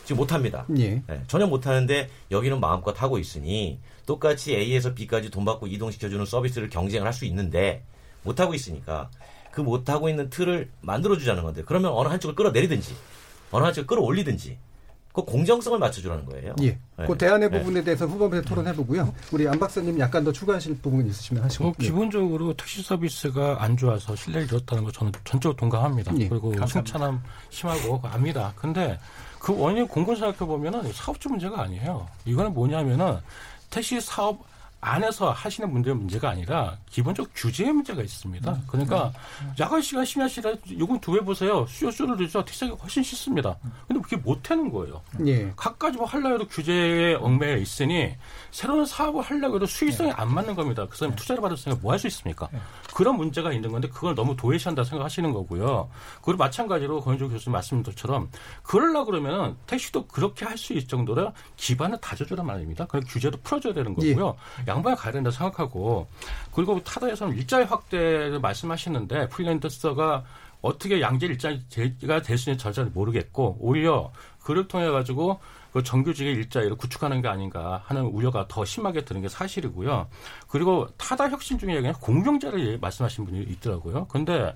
지금 못합니다. 예. 네, 전혀 못하는데 여기는 마음껏 하고 있으니 똑같이 A에서 B까지 돈 받고 이동시켜주는 서비스를 경쟁을 할 수 있는데 못하고 있으니까 그 못하고 있는 틀을 만들어주자는 건데 그러면 어느 한쪽을 끌어내리든지 어느 한쪽을 끌어올리든지 그 공정성을 맞춰주라는 거예요. 예. 네. 그 대안의 네. 부분에 대해서 후반부에 토론해보고요. 우리 안 박사님 약간 더 추가하실 부분 있으시면 하시고. 어, 기본적으로 택시 서비스가 안 좋아서 신뢰를 잃었다는 거 저는 전적으로 동감합니다. 예. 그리고 승차감 심하고 압니다. 근데 그 원인을 곰곰이 생각해보면 사업주 문제가 아니에요. 이거는 뭐냐면은 택시 사업 안에서 하시는 분들의 문제가 아니라 기본적 규제의 문제가 있습니다. 음, 그러니까 음, 음. 야간 시간 심야 시간 요금 두 배 보세요. 수요 수요를 들죠. 택시가 훨씬 쉽습니다. 근데 그게 못 하는 거예요. 예. 각가지 뭐 하려고 해도 규제에 얽매여 있으니 새로운 사업을 하려고 해도 수익성이 예. 안 맞는 겁니다. 그 사람이 예. 투자를 받을 생각 뭐 할 수 있습니까? 예. 그런 문제가 있는 건데 그걸 너무 도외시한다 생각하시는 거고요. 그리고 마찬가지로 권영주 교수님 말씀처럼 그러려고 그러면은 택시도 그렇게 할 수 있을 정도로 기반을 다져주란 말입니다. 그럼 규제도 풀어줘야 되는 거고요. 예. 양방에 가야 된다 생각하고 그리고 타다에서는 일자리 확대를 말씀하시는데 프리랜서가 어떻게 양질 일자리가 될 수 있는지 저는 모르겠고 오히려 그를 통해 가지고 그 정규직의 일자리를 구축하는 게 아닌가 하는 우려가 더 심하게 드는 게 사실이고요. 그리고 타다 혁신 중에 그냥 공용자를 말씀하신 분이 있더라고요. 그런데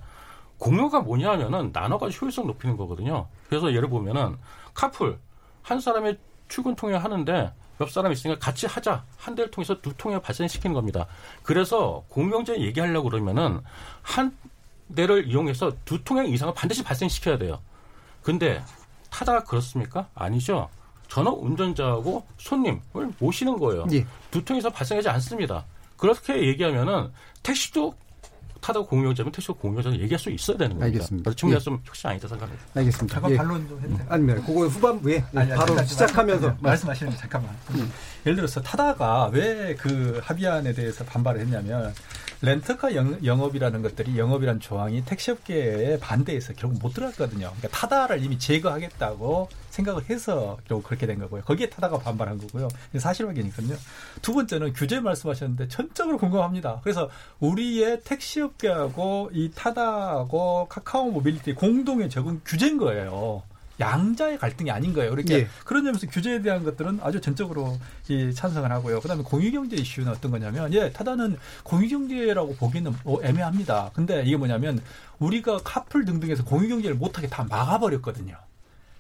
공용가 뭐냐면은 나눠가지고 효율성 높이는 거거든요. 그래서 예를 보면은 카풀 한 사람의 출근 통해 하는데. 옆 사람이 있으니까 같이 하자. 한 대를 통해서 두 통에 발생시키는 겁니다. 그래서 공용제 얘기하려고 그러면은 한 대를 이용해서 두 통행 이상을 반드시 발생시켜야 돼요. 근데 타다가 그렇습니까? 아니죠. 전업 운전자하고 손님을 모시는 거예요. 예. 두 통에서 발생하지 않습니다. 그렇게 얘기하면은 택시도 타다 공용자면 택시 공용자는 얘기할 수 있어야 되는 겁니다. 알겠습니다. 지금 말씀 혁신 아니다 생각합니다. 알겠습니다. 잠깐 예. 반론 좀 해도 돼요? 아니면 그거 후반부에 아니, 바로 아니, 시작하면서 아니, 말씀하시는 거 잠깐만. 음. 예를 들어서 타다가 왜 그 합의안에 대해서 반발을 했냐면 렌터카 영, 영업이라는 것들이 영업이란 조항이 택시업계에 반대해서 결국 못 들어갔거든요. 그러니까 타다를 이미 제거하겠다고 생각을 해서 결국 그렇게 된 거고요. 거기에 타다가 반발한 거고요. 사실 확인이거든요. 두 번째는 규제 말씀하셨는데 전적으로 공감합니다. 그래서 우리의 택시업계하고 이 타다하고 카카오 모빌리티 공동의 적은 규제인 거예요. 양자의 갈등이 아닌 거예요. 그러니까 예. 그런 점에서 규제에 대한 것들은 아주 전적으로 예, 찬성을 하고요. 그다음에 공유경제 이슈는 어떤 거냐면 예, 타다는 공유경제라고 보기는 애매합니다. 근데 이게 뭐냐면 우리가 카풀 등등에서 공유경제를 못하게 다 막아버렸거든요.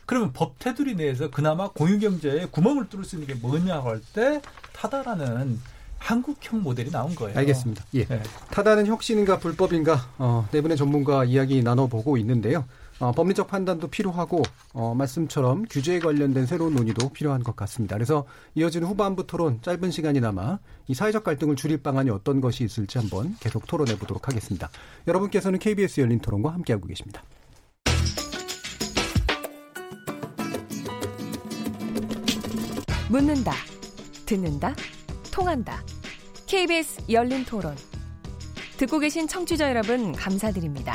그러면 법 테두리 내에서 그나마 공유경제에 구멍을 뚫을 수 있는 게 뭐냐고 할 때 타다라는 한국형 모델이 나온 거예요. 알겠습니다. 예. 예. 타다는 혁신인가 불법인가 어, 네 분의 전문가 이야기 나눠보고 있는데요. 어, 법리적 판단도 필요하고 어, 말씀처럼 규제에 관련된 새로운 논의도 필요한 것 같습니다. 그래서 이어지는 후반부 토론 짧은 시간이나마 이 사회적 갈등을 줄일 방안이 어떤 것이 있을지 한번 계속 토론해 보도록 하겠습니다. 여러분께서는 케이비에스 열린토론과 함께하고 계십니다. 묻는다, 듣는다, 통한다. 케이비에스 열린토론. 듣고 계신 청취자 여러분 감사드립니다.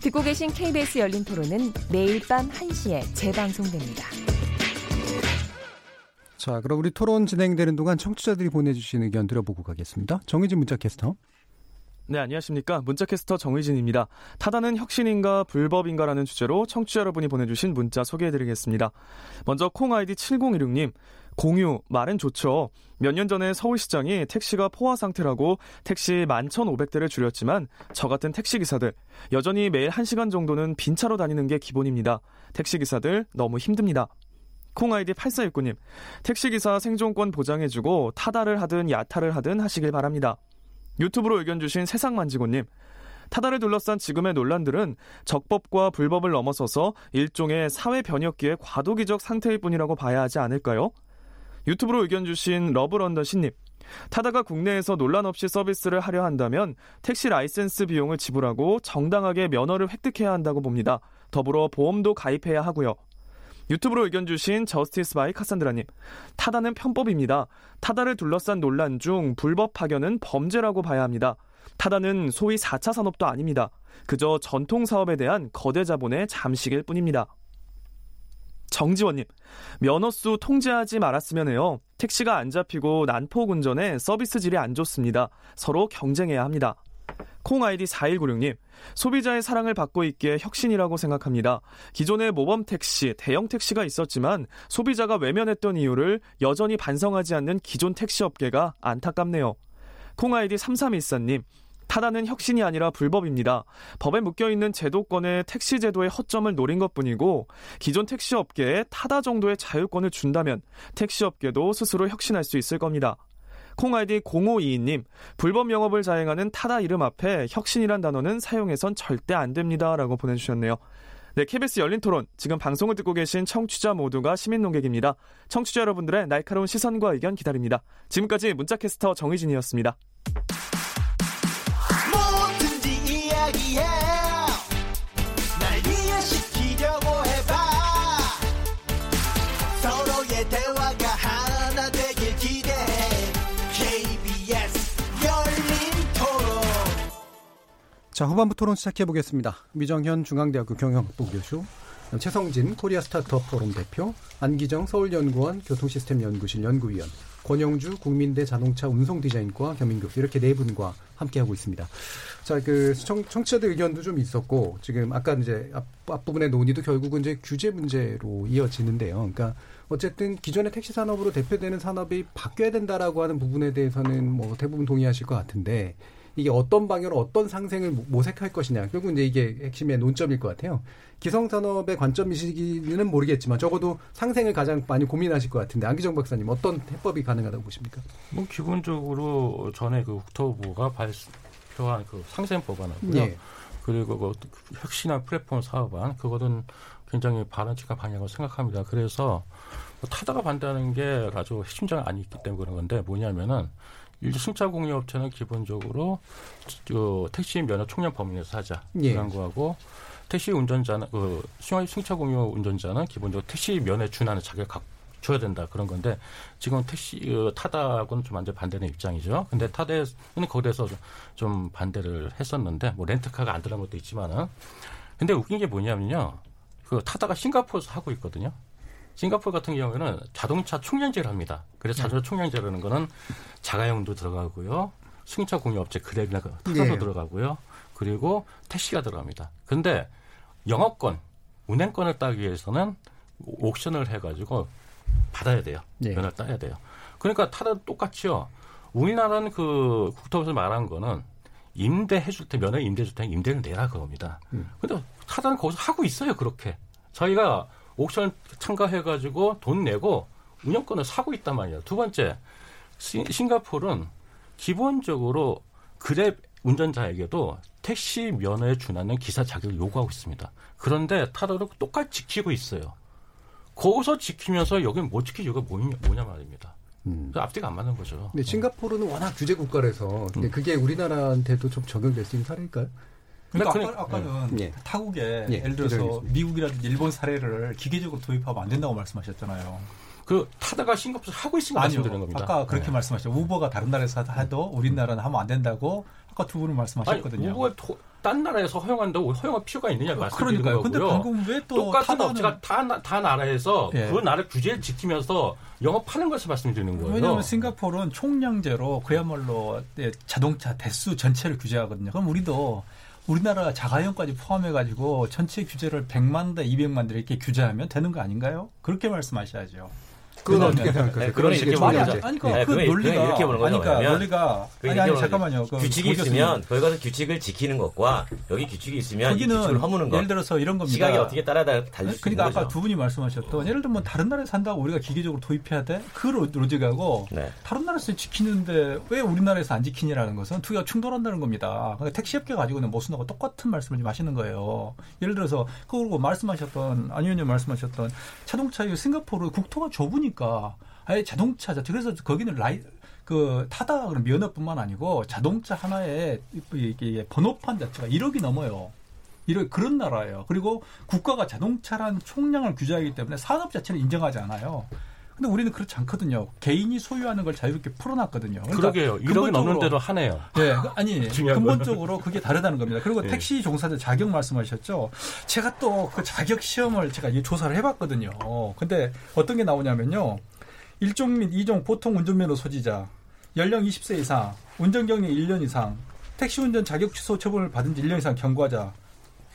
듣고 계신 케이비에스 열린 토론은 매일 밤 한 시에 재방송됩니다. 자, 그럼 우리 토론 진행되는 동안 청취자들이 보내주신 의견 들어보고 가겠습니다. 정의진 문자 캐스터. 네, 안녕하십니까. 문자캐스터 정의진입니다. 타다는 혁신인가 불법인가라는 주제로 청취자 여러분이 보내주신 문자 소개해드리겠습니다. 먼저 콩 아이디 칠공일육님. 공유, 말은 좋죠. 몇 년 전에 서울시장이 택시가 포화 상태라고 택시 만 천오백 대를 줄였지만 저 같은 택시기사들 여전히 매일 한 시간 정도는 빈차로 다니는 게 기본입니다. 택시기사들 너무 힘듭니다. 콩 아이디 팔사육구님. 택시기사 생존권 보장해주고 타다를 하든 야타를 하든 하시길 바랍니다. 유튜브로 의견 주신 세상만지고님. 타다를 둘러싼 지금의 논란들은 적법과 불법을 넘어서서 일종의 사회 변혁기의 과도기적 상태일 뿐이라고 봐야 하지 않을까요? 유튜브로 의견 주신 러브런더신님. 타다가 국내에서 논란 없이 서비스를 하려 한다면 택시 라이센스 비용을 지불하고 정당하게 면허를 획득해야 한다고 봅니다. 더불어 보험도 가입해야 하고요. 유튜브로 의견 주신 저스티스 바이 카산드라님. 타다는 편법입니다. 타다를 둘러싼 논란 중 불법 파견은 범죄라고 봐야 합니다. 타다는 소위 사 차 산업도 아닙니다. 그저 전통 사업에 대한 거대 자본의 잠식일 뿐입니다. 정지원님. 면허수 통제하지 말았으면 해요. 택시가 안 잡히고 난폭 운전에 서비스 질이 안 좋습니다. 서로 경쟁해야 합니다. 콩 아이디 사일구육님. 소비자의 사랑을 받고 있기에 혁신이라고 생각합니다. 기존의 모범택시, 대형택시가 있었지만 소비자가 외면했던 이유를 여전히 반성하지 않는 기존 택시업계가 안타깝네요. 콩 아이디 삼삼일사님. 타다는 혁신이 아니라 불법입니다. 법에 묶여있는 제도권의 택시 제도의 허점을 노린 것뿐이고 기존 택시업계에 타다 정도의 자율권을 준다면 택시업계도 스스로 혁신할 수 있을 겁니다. 콩 아이디 공오이이님. 불법 영업을 자행하는 타다 이름 앞에 혁신이란 단어는 사용해선 절대 안 됩니다. 라고 보내주셨네요. 네, 케이비에스 열린토론. 지금 방송을 듣고 계신 청취자 모두가 시민논객입니다. 청취자 여러분들의 날카로운 시선과 의견 기다립니다. 지금까지 문자캐스터 정의진이었습니다. 자, 후반부 토론 시작해보겠습니다. 위정현 중앙대학교 경영학부 교수, 최성진 코리아 스타트업 포럼 대표, 안기정 서울연구원 교통시스템 연구실 연구위원, 권영주 국민대 자동차 운송디자인과 겸임교수 이렇게 네 분과 함께하고 있습니다. 자, 그 청, 청취자들 의견도 좀 있었고 지금 아까 이제 앞, 앞부분의 논의도 결국은 이제 규제 문제로 이어지는데요. 그러니까 어쨌든 기존의 택시 산업으로 대표되는 산업이 바뀌어야 된다라고 하는 부분에 대해서는 뭐 대부분 동의하실 것 같은데 이게 어떤 방향으로 어떤 상생을 모색할 것이냐. 결국 이제 이게 핵심의 논점일 것 같아요. 기성산업의 관점이시기는 모르겠지만 적어도 상생을 가장 많이 고민하실 것 같은데 안기정 박사님 어떤 해법이 가능하다고 보십니까? 뭐 기본적으로 전에 그 국토부가 발표한 그 상생법안하고요. 예. 그리고 그 혁신한 플랫폼 사업안, 그것은 굉장히 바람직한 방향으로 생각합니다. 그래서 뭐 타다가 반대하는 게 아주 핵심장 안이 있기 때문에 그런 건데, 뭐냐면은 일부 승차 공유업체는 기본적으로 그 택시 면허 총량 범위 내에서 하자, 예, 이런 거하고, 택시 운전자는 그 승차 공유 운전자는 기본적으로 택시 면허 준하는 자격을 갖고 줘야 된다, 그런 건데, 지금 택시 타다하고는 좀 완전 반대는 입장이죠. 근데 타다는 거기에서 좀 반대를 했었는데, 뭐 렌트카가 안 들어간 것도 있지만은, 근데 웃긴 게 뭐냐면요, 그 타다가 싱가포르에서 하고 있거든요. 싱가포르 같은 경우에는 자동차 총량제를 합니다. 그래서 자동차 총량제라는 거는 자가용도 들어가고요, 승차 공유업체 그랩이나 타다도, 네, 들어가고요, 그리고 택시가 들어갑니다. 근데 영업권, 운행권을 따기 위해서는 옥션을 해가지고 받아야 돼요. 네. 면허를 따야 돼요. 그러니까 타다도 똑같이요. 우리나라는 그 국토부에서 말한 거는 임대해줄 때, 면허 임대해줄 때 임대를 내라 그겁니다. 음. 근데 타다는 거기서 하고 있어요, 그렇게. 저희가 옥션 참가해가지고 돈 내고 운영권을 사고 있단 말이에요. 두 번째, 시, 싱가포르는 기본적으로 그랩 운전자에게도 택시 면허에 준하는 기사 자격을 요구하고 있습니다. 그런데 타다도 똑같이 지키고 있어요. 거기서 지키면서 여기는 못 지킬 이유가 뭐냐, 뭐냐 말입니다. 음. 앞뒤가 안 맞는 거죠. 네, 싱가포르는 워낙 규제 국가라서 음. 그게 우리나라한테도 좀 적용될 수 있는 사례일까요? 그러니까 그러니까 아까, 아까는 예. 타국에 예. 예를 들어서 미국이라든지 일본 사례를 기계적으로 도입하면 안 된다고 말씀하셨잖아요. 그 타다가 싱가포르에서 하고 있으니까 말씀드리는 겁니다. 아까 그렇게 네. 말씀하셨죠. 우버가 다른 나라에서 해도 우리나라는 하면 안 된다고 아까 두 분은 말씀하셨거든요. 아니, 우버가 도, 딴 나라에서 허용한다고 허용할 필요가 있느냐 말씀드리는 거고요. 그러니까요. 근데 방금 왜 또 똑같은 업체가 다, 다 나라에서 예. 그 나라 규제를 지키면서 영업하는 것을 말씀드리는 거예요. 왜냐하면 싱가포르는 총량제로 그야말로 자동차 대수 전체를 규제하거든요. 그럼 우리도 우리나라 자가용까지 포함해가지고 전체 규제를 백만 대 이백만 대 이렇게 규제하면 되는 거 아닌가요? 그렇게 말씀하셔야죠. 그건 어떻게 생각하세요? 그런 식의 논리죠. 아니, 그, 네, 그 논리가 이렇게 보는 거죠. 그러니까 논리가 아니, 아니 잠깐만요. 그 규칙이 있으면 거기 가서 규칙을 지키는 것과 여기 규칙이 있으면 이 규칙을 허무는 것. 예를 들어서 이런 겁니다. 시각이 어떻게 따라 달릴 수 그러니까 아까 거죠. 두 분이 말씀하셨던 예를 들면 다른 나라에서 한다고 우리가 기계적으로 도입해야 돼? 그 로직하고 네. 다른 나라에서 지키는데 왜 우리나라에서 안 지키냐라는 것은 두 개가 충돌한다는 겁니다. 그러니까 택시업계 가지고는 모순하고 똑같은 말씀을 좀 하시는 거예요. 예를 들어서 그러고 말씀하셨던 안 의원님 말씀하셨던 자동차의 싱가포르 국토가 좁으니까 아예 자동차, 그래서 거기는 라이, 그 타다 그런 면허뿐만 아니고 자동차 하나에 번호판 자체가 일억이 넘어요. 일억, 그런 나라예요. 그리고 국가가 자동차란 총량을 규제하기 때문에 산업 자체를 인정하지 않아요. 근데 우리는 그렇지 않거든요. 개인이 소유하는 걸 자유롭게 풀어놨거든요. 그러니까 그러게요. 일억이 넘는 대로 하네요. 네, 아니 근본적으로 그게 다르다는 겁니다. 그리고 네. 택시 종사자 자격 말씀하셨죠. 제가 또 그 자격 시험을 제가 조사를 해봤거든요. 근데 어떤 게 나오냐면요. 일 종 및 이 종 보통 운전면허 소지자, 연령 이십 세 이상, 운전경력 일 년 이상, 택시 운전 자격 취소 처분을 받은 지 일 년 이상 경과자,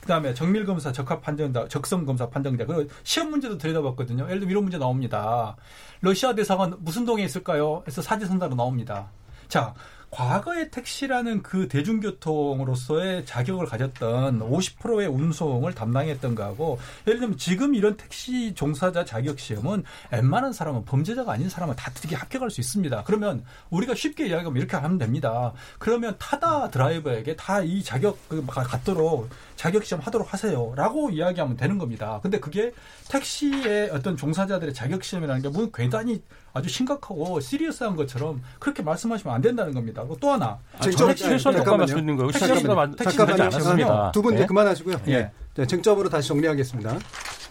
그다음에 정밀검사, 적합판정자, 적성검사 판정자. 그리고 시험 문제도 들여다봤거든요. 예를 들면 이런 문제 나옵니다. 러시아 대사관 무슨 동에 있을까요? 그래서 사지선다로 나옵니다. 자, 과거의 택시라는 그 대중교통으로서의 자격을 가졌던 오십 퍼센트의 운송을 담당했던 거하고 예를 들면 지금 이런 택시 종사자 자격시험은 웬만한 사람은 범죄자가 아닌 사람은 다 되게 합격할 수 있습니다. 그러면 우리가 쉽게 이야기하면 이렇게 하면 됩니다. 그러면 타다 드라이버에게 다 이 자격 갖도록 자격시험 하도록 하세요 라고 이야기하면 되는 겁니다. 근데 그게 택시의 어떤 종사자들의 자격시험이라는 게 뭐 굉장히 아주 심각하고 시리어스한 것처럼 그렇게 말씀하시면 안 된다는 겁니다. 또 하나. 택시에서는 똑같은 말씀인 거예요. 잠깐만요. 잠깐만요. 두 분 이제 그만하시고요. 예. 네. 쟁점으로 다시 정리하겠습니다.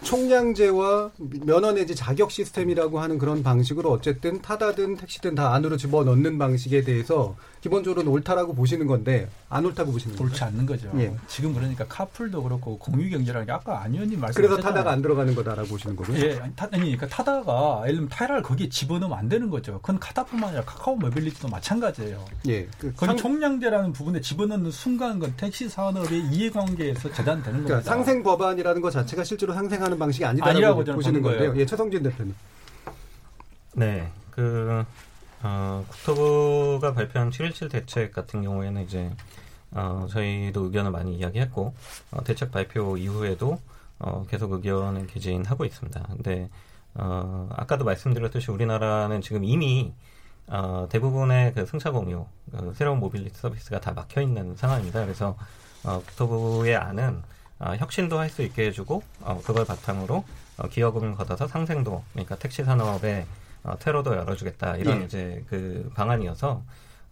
총량제와 면허 내지 자격 시스템이라고 하는 그런 방식으로 어쨌든 타다든 택시든 다 안으로 집어넣는 방식에 대해서 기본적으로는 옳다라고 보시는 건데 안 옳다고 보시는 거예요? 옳지 않는 거죠. 예. 지금 그러니까 카풀도 그렇고 공유경제라는 게 아까 안 의원님 말씀하셨잖아요. 그래서 타다가 안 들어가는 거다라고 보시는 거고요? 예. 아니, 타, 아니 그러니까 타다가 예를 들면 타이라를 거기에 집어넣으면 안 되는 거죠. 그건 카다뿐만 아니라 카카오 모빌리티도 마찬가지예요. 예. 그 상... 총량제라는 부분에 집어넣는 순간 건 택시 산업의 이해관계에서 재단되는 그러니까 겁니다. 상생 법안이라는 것 자체가 실제로 상생하는 방식이 아니다라고 보시는 건데요. 예, 최성진 대표님. 네, 그 어, 국토부가 발표한 칠일칠 대책 같은 경우에는 이제 어, 저희도 의견을 많이 이야기했고 어, 대책 발표 이후에도 어, 계속 의견을 개진하고 있습니다. 근데 어, 아까도 말씀드렸듯이 우리나라는 지금 이미 어, 대부분의 그 승차 공유, 그 새로운 모빌리티 서비스가 다 막혀 있는 상황입니다. 그래서 어, 국토부의 안은 어, 혁신도 할 수 있게 해주고 어, 그걸 바탕으로 어, 기여금을 걷어서 상생도, 그러니까 택시 산업의 어, 퇴로도 열어주겠다, 이런 예. 이제 그 방안이어서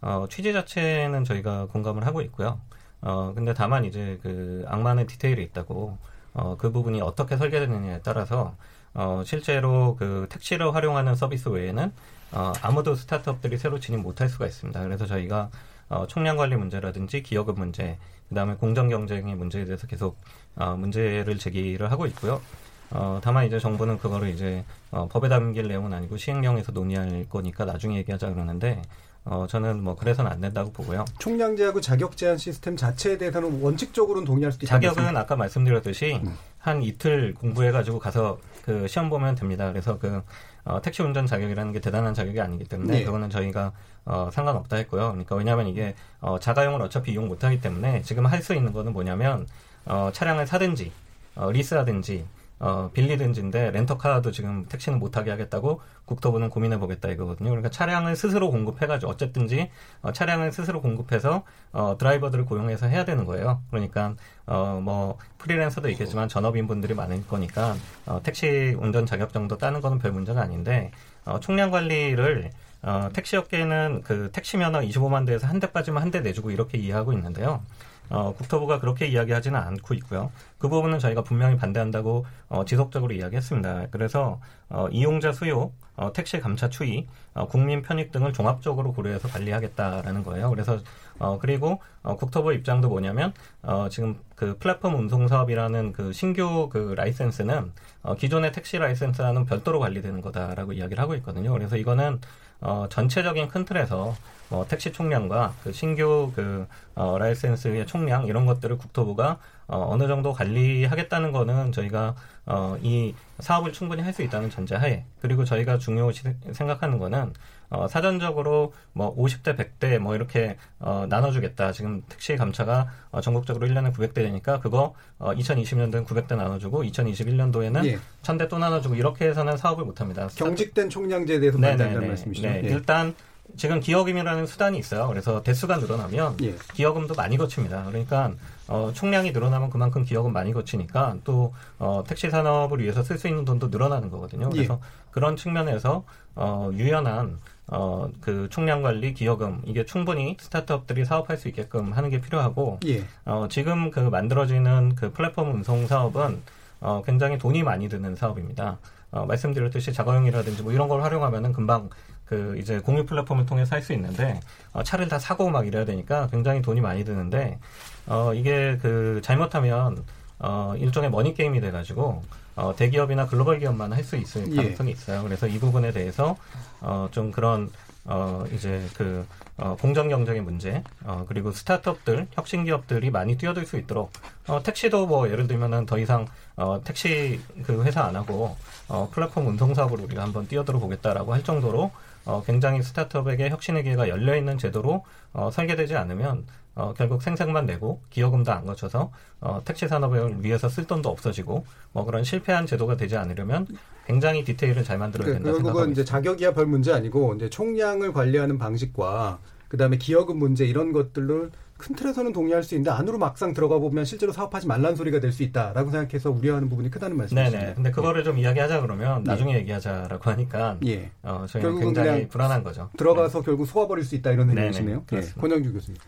어, 취지 자체는 저희가 공감을 하고 있고요. 어, 근데 다만 이제 그 악마는 디테일이 있다고, 어, 그 부분이 어떻게 설계되느냐에 따라서 어, 실제로 그 택시를 활용하는 서비스 외에는 어, 아무도 스타트업들이 새로 진입 못할 수가 있습니다. 그래서 저희가 어, 총량 관리 문제라든지 기여금 문제, 그다음에 공정 경쟁의 문제에 대해서 계속 어, 문제를 제기를 하고 있고요. 어, 다만 이제 정부는 그거를 이제 어, 법에 담길 내용은 아니고 시행령에서 논의할 거니까 나중에 얘기하자 그러는데, 어, 저는 뭐 그래서는 안 된다고 보고요. 총량제하고 자격 제한 시스템 자체에 대해서는 원칙적으로는 동의할 수도 있다. 자격은 말씀이... 아까 말씀드렸듯이 음. 한 이틀 공부해가지고 가서 그 시험 보면 됩니다. 그래서 그 어, 택시 운전 자격이라는 게 대단한 자격이 아니기 때문에 네. 그거는 저희가 어, 상관없다 했고요. 그러니까 왜냐하면 이게 어, 자가용을 어차피 이용 못하기 때문에 지금 할 수 있는 거는 뭐냐면 어, 차량을 사든지 어, 리스하든지 어, 빌리든지인데 렌터카도 지금 택시는 못하게 하겠다고 국토부는 고민해보겠다 이거거든요. 그러니까 차량을 스스로 공급해가지고 어쨌든지 어, 차량을 스스로 공급해서 어, 드라이버들을 고용해서 해야 되는 거예요. 그러니까 어, 뭐 프리랜서도 있겠지만 전업인분들이 많을 거니까 어, 택시 운전 자격 정도 따는 거는 별 문제가 아닌데 어, 총량 관리를 어, 택시업계는 그 택시 면허 이십오만 대에서 한 대까지만 한 대 내주고 이렇게 이해하고 있는데요. 어, 국토부가 그렇게 이야기하지는 않고 있고요. 그 부분은 저희가 분명히 반대한다고 어, 지속적으로 이야기했습니다. 그래서 어, 이용자 수요, 어, 택시 감차 추이, 어, 국민 편익 등을 종합적으로 고려해서 관리하겠다라는 거예요. 그래서 어, 그리고 어, 국토부 입장도 뭐냐면 어, 지금 그 플랫폼 운송 사업이라는 그 신규 그 라이센스는 어, 기존의 택시 라이센스와는 별도로 관리되는 거다라고 이야기를 하고 있거든요. 그래서 이거는 어, 전체적인 큰 틀에서 어, 택시 총량과 그 신규 그 어, 라이센스의 총량 이런 것들을 국토부가 어, 어느 정도 관리하겠다는 거는 저희가 어, 이 사업을 충분히 할 수 있다는 전제하에, 그리고 저희가 중요시 생각하는 거는 어, 사전적으로 뭐 오십 대, 백 대 뭐 이렇게 어, 나눠주겠다. 지금 택시 감차가 어, 전국적으로 일 년에 구백 대니까 그거 어, 이천이십 년도에는 구백 대 나눠주고 이천이십일 년도에는 예. 천 대 또 나눠주고 이렇게 해서는 사업을 못합니다. 경직된 총량제에 대해서 반대한다는 말씀이시죠? 네. 예. 일단 지금 기여금이라는 수단이 있어요. 그래서 대수가 늘어나면 예. 기여금도 많이 거칩니다. 그러니까 어, 총량이 늘어나면 그만큼 기여금 많이 거치니까 또 어, 택시 산업을 위해서 쓸 수 있는 돈도 늘어나는 거거든요. 그래서 예. 그런 측면에서 어, 유연한 어, 그 총량 관리, 기여금 이게 충분히 스타트업들이 사업할 수 있게끔 하는 게 필요하고 예. 어, 지금 그 만들어지는 그 플랫폼 운송 사업은 어, 굉장히 돈이 많이 드는 사업입니다. 어, 말씀드렸듯이 자가용이라든지 뭐 이런 걸 활용하면은 금방 그 이제 공유 플랫폼을 통해서 할 수 있는데 어, 차를 다 사고 막 이래야 되니까 굉장히 돈이 많이 드는데 어, 이게 그 잘못하면 어, 일종의 머니 게임이 돼가지고 어, 대기업이나 글로벌 기업만 할 수 있을 가능성이 예. 있어요. 그래서 이 부분에 대해서 어, 좀 그런 어, 이제 그 어, 공정 경쟁의 문제, 어, 그리고 스타트업들, 혁신 기업들이 많이 뛰어들 수 있도록 어, 택시도 뭐 예를 들면은 더 이상 어, 택시 그 회사 안 하고 어, 플랫폼 운송 사업으로 우리가 한번 뛰어들어 보겠다라고 할 정도로 어, 굉장히 스타트업에게 혁신의 기회가 열려 있는 제도로 어, 설계되지 않으면 어, 결국 생색만 내고 기여금도 안 거쳐서 어, 택시 산업을 위해서 쓸 돈도 없어지고 뭐 그런 실패한 제도가 되지 않으려면 굉장히 디테일을 잘 만들어야 된다 생각합니다. 결국은 이제 자격이야 별 문제 아니고 이제 총량을 관리하는 방식과 그다음에 기여금 문제 이런 것들로 큰 틀에서는 동의할 수 있는데 안으로 막상 들어가 보면 실제로 사업하지 말란 소리가 될 수 있다라고 생각해서 우려하는 부분이 크다는 말씀이시죠. 네네. 근데 그거를 예. 좀 이야기하자 그러면 나중에 예. 얘기하자라고 하니까 예. 어, 저희는 굉장히 불안한 거죠. 들어가서 네. 결국 소화버릴 수 있다 이런 생각이시네요. 예. 권영주 교수님.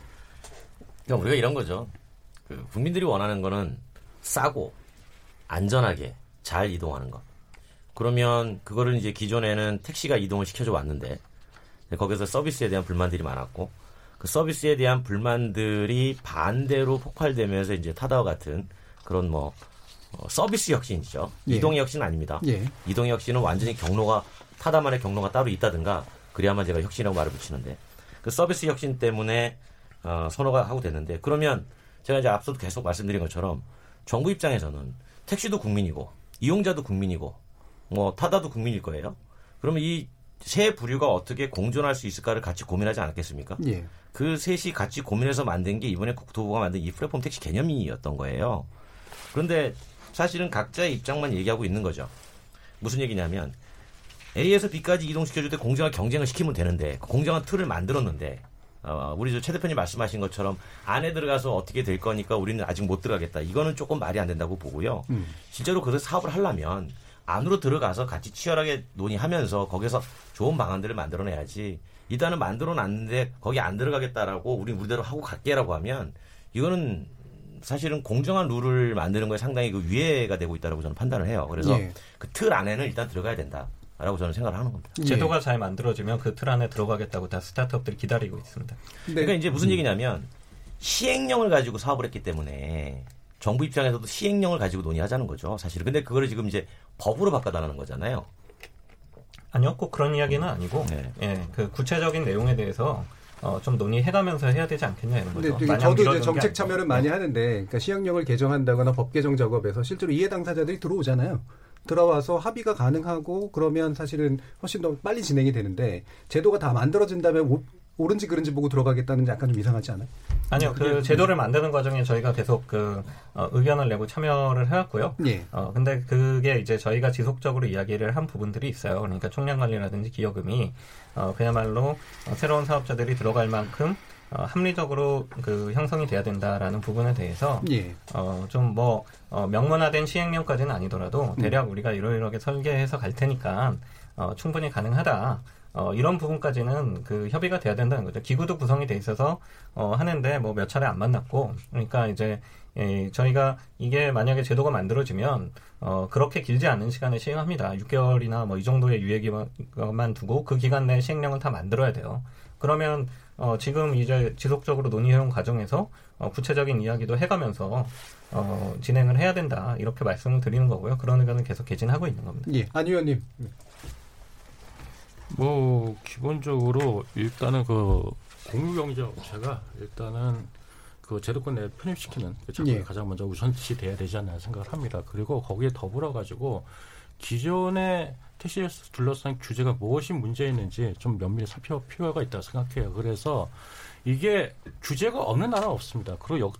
그러니까 우리가 이런 거죠. 그 국민들이 원하는 거는 싸고 안전하게 잘 이동하는 거. 그러면 그거를 이제 기존에는 택시가 이동을 시켜줘 왔는데 거기서 서비스에 대한 불만들이 많았고 그 서비스에 대한 불만들이 반대로 폭발되면서 이제 타다와 같은 그런 뭐 어, 서비스 혁신이죠. 예. 이동 혁신 아닙니다. 예. 이동 혁신은 완전히 경로가 타다만의 경로가 따로 있다든가 그래야만 제가 혁신이라고 말을 붙이는데 그 서비스 혁신 때문에 어, 선호가 하고 됐는데 그러면 제가 이제 앞서도 계속 말씀드린 것처럼 정부 입장에서는 택시도 국민이고 이용자도 국민이고 뭐 타다도 국민일 거예요. 그러면 이 세 부류가 어떻게 공존할 수 있을까를 같이 고민하지 않았겠습니까? 예. 그 셋이 같이 고민해서 만든 게 이번에 국토부가 만든 이 플랫폼 택시 개념이었던 거예요. 그런데 사실은 각자의 입장만 얘기하고 있는 거죠. 무슨 얘기냐면 A에서 B까지 이동시켜줄 때 공정한 경쟁을 시키면 되는데 공정한 틀을 만들었는데 어, 우리 최 대표님 말씀하신 것처럼 안에 들어가서 어떻게 될 거니까 우리는 아직 못 들어가겠다. 이거는 조금 말이 안 된다고 보고요. 음. 실제로 그런 사업을 하려면 안으로 들어가서 같이 치열하게 논의하면서 거기서 좋은 방안들을 만들어내야지. 일단은 만들어놨는데 거기 안 들어가겠다라고 우리 우리대로 하고 갈게라고 하면 이거는 사실은 공정한 룰을 만드는 거에 상당히 그 위해가 되고 있다고 저는 판단을 해요. 그래서 예. 그 틀 안에는 일단 들어가야 된다. 라고 저는 생각을 하는 겁니다. 제도가 잘 만들어지면 그 틀 안에 들어가겠다고 다 스타트업들이 기다리고 있습니다. 네. 그러니까 이제 무슨 얘기냐면 시행령을 가지고 사업을 했기 때문에 정부 입장에서도 시행령을 가지고 논의하자는 거죠. 사실은. 근데 그거를 지금 이제 법으로 바꿔달라는 거잖아요. 아니요. 꼭 그런 이야기는 아니고 네. 예, 그 구체적인 내용에 대해서 어, 좀 논의해가면서 해야 되지 않겠냐 이런 거죠. 근데 저도 이제 정책 참여를 많이 하는데 그러니까 시행령을 개정한다거나 법 개정 작업에서 실제로 이해 당사자들이 들어오잖아요. 들어와서 합의가 가능하고 그러면 사실은 훨씬 더 빨리 진행이 되는데 제도가 다 만들어진 다음에 오, 옳은지 그른지 보고 들어가겠다는 게 약간 좀 이상하지 않아요? 아니요. 그 제도를 만드는 과정에 저희가 계속 그 어, 의견을 내고 참여를 해왔고요. 예. 어, 근데 그게 이제 저희가 지속적으로 이야기를 한 부분들이 있어요. 그러니까 총량관리라든지 기여금이 어, 그야말로 새로운 사업자들이 들어갈 만큼 어, 합리적으로 그 형성이 돼야 된다라는 부분에 대해서 예. 어, 좀 뭐 어, 명문화된 시행령까지는 아니더라도 대략 음. 우리가 이러이러하게 설계해서 갈 테니까 어, 충분히 가능하다. 어, 이런 부분까지는 그 협의가 돼야 된다는 거죠. 기구도 구성이 돼 있어서 어, 하는데 뭐 몇 차례 안 만났고 그러니까 이제 예, 저희가 이게 만약에 제도가 만들어지면 어, 그렇게 길지 않은 시간에 시행합니다. 육 개월이나 뭐 이 정도의 유예기간만 두고 그 기간 내 시행령을 다 만들어야 돼요. 그러면 어, 지금 이제 지속적으로 논의해온 과정에서 어, 구체적인 이야기도 해가면서 어, 진행을 해야 된다 이렇게 말씀을 드리는 거고요. 그런 의견은 계속 개진하고 있는 겁니다. 예, 안 의원님. 네. 뭐 기본적으로 일단은 그 공유경제업체가 일단은 그 제도권 내에 편입시키는 그 작업이 예. 가장 먼저 우선시 돼야 되지 않나 생각을 합니다. 그리고 거기에 더불어 가지고 기존의 택시에서 둘러싼 규제가 무엇이 문제였는지 좀 면밀히 살펴볼 필요가 있다고 생각해요. 그래서 이게 규제가 없는 나라는 없습니다. 그리고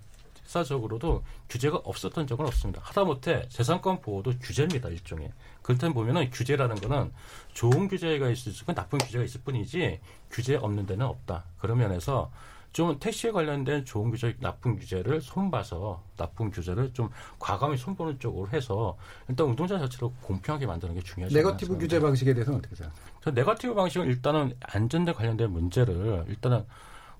역사적으로도 규제가 없었던 적은 없습니다. 하다못해 재산권 보호도 규제입니다. 일종의. 그렇다면 보면은 규제라는 거는 좋은 규제가 있을 수 있고 나쁜 규제가 있을 뿐이지 규제 없는 데는 없다. 그런 면에서 좀 택시에 관련된 좋은 규제, 나쁜 규제를 손봐서 나쁜 규제를 좀 과감히 손보는 쪽으로 해서 일단 운동자 자체로 공평하게 만드는 게 중요하지 않나 네거티브 생각합니다. 규제 방식에 대해서는 어떻게 생각하세요? 네거티브 방식은 일단은 안전대 관련된 문제를 일단은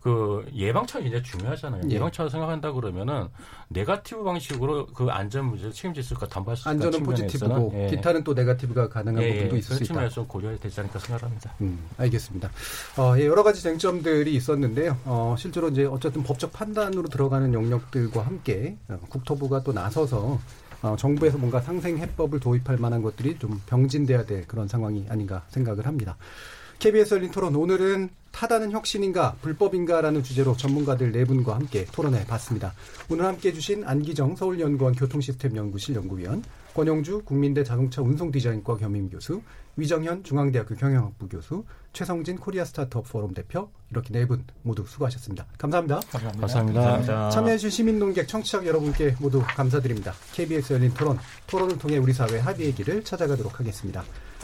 그 예방차가 굉장히 중요하잖아요. 예. 예방차를 생각한다 그러면은 네거티브 방식으로 그 안전 문제를 책임질 수 있을까 담보할 수 있을까 안전은 포지티브고 예. 기타는 또 네거티브가 가능한 예. 부분도 예. 있을 수 있다. 측면에서 고려해야 되지 않을까 생각합니다. 음, 알겠습니다. 어, 예, 여러 가지 쟁점들이 있었는데요. 어, 실제로 이제 어쨌든 법적 판단으로 들어가는 영역들과 함께 국토부가 또 나서서 어, 정부에서 뭔가 상생 해법을 도입할 만한 것들이 좀 병진돼야 될 그런 상황이 아닌가 생각을 합니다. 케이비에스 열린토론 오늘은 타다는 혁신인가 불법인가라는 주제로 전문가들 네 분과 함께 토론해봤습니다. 오늘 함께해 주신 안기정 서울연구원 교통시스템연구실 연구위원, 권영주 국민대 자동차 운송디자인과 겸임교수, 위정현 중앙대학교 경영학부 교수, 최성진 코리아 스타트업 포럼 대표 이렇게 네 분 모두 수고하셨습니다. 감사합니다. 감사합니다. 감사합니다. 감사합니다. 참여해주신 시민논객 청취자 여러분께 모두 감사드립니다. 케이비에스 열린토론, 토론을 통해 우리 사회 합의의 길을 찾아가도록 하겠습니다.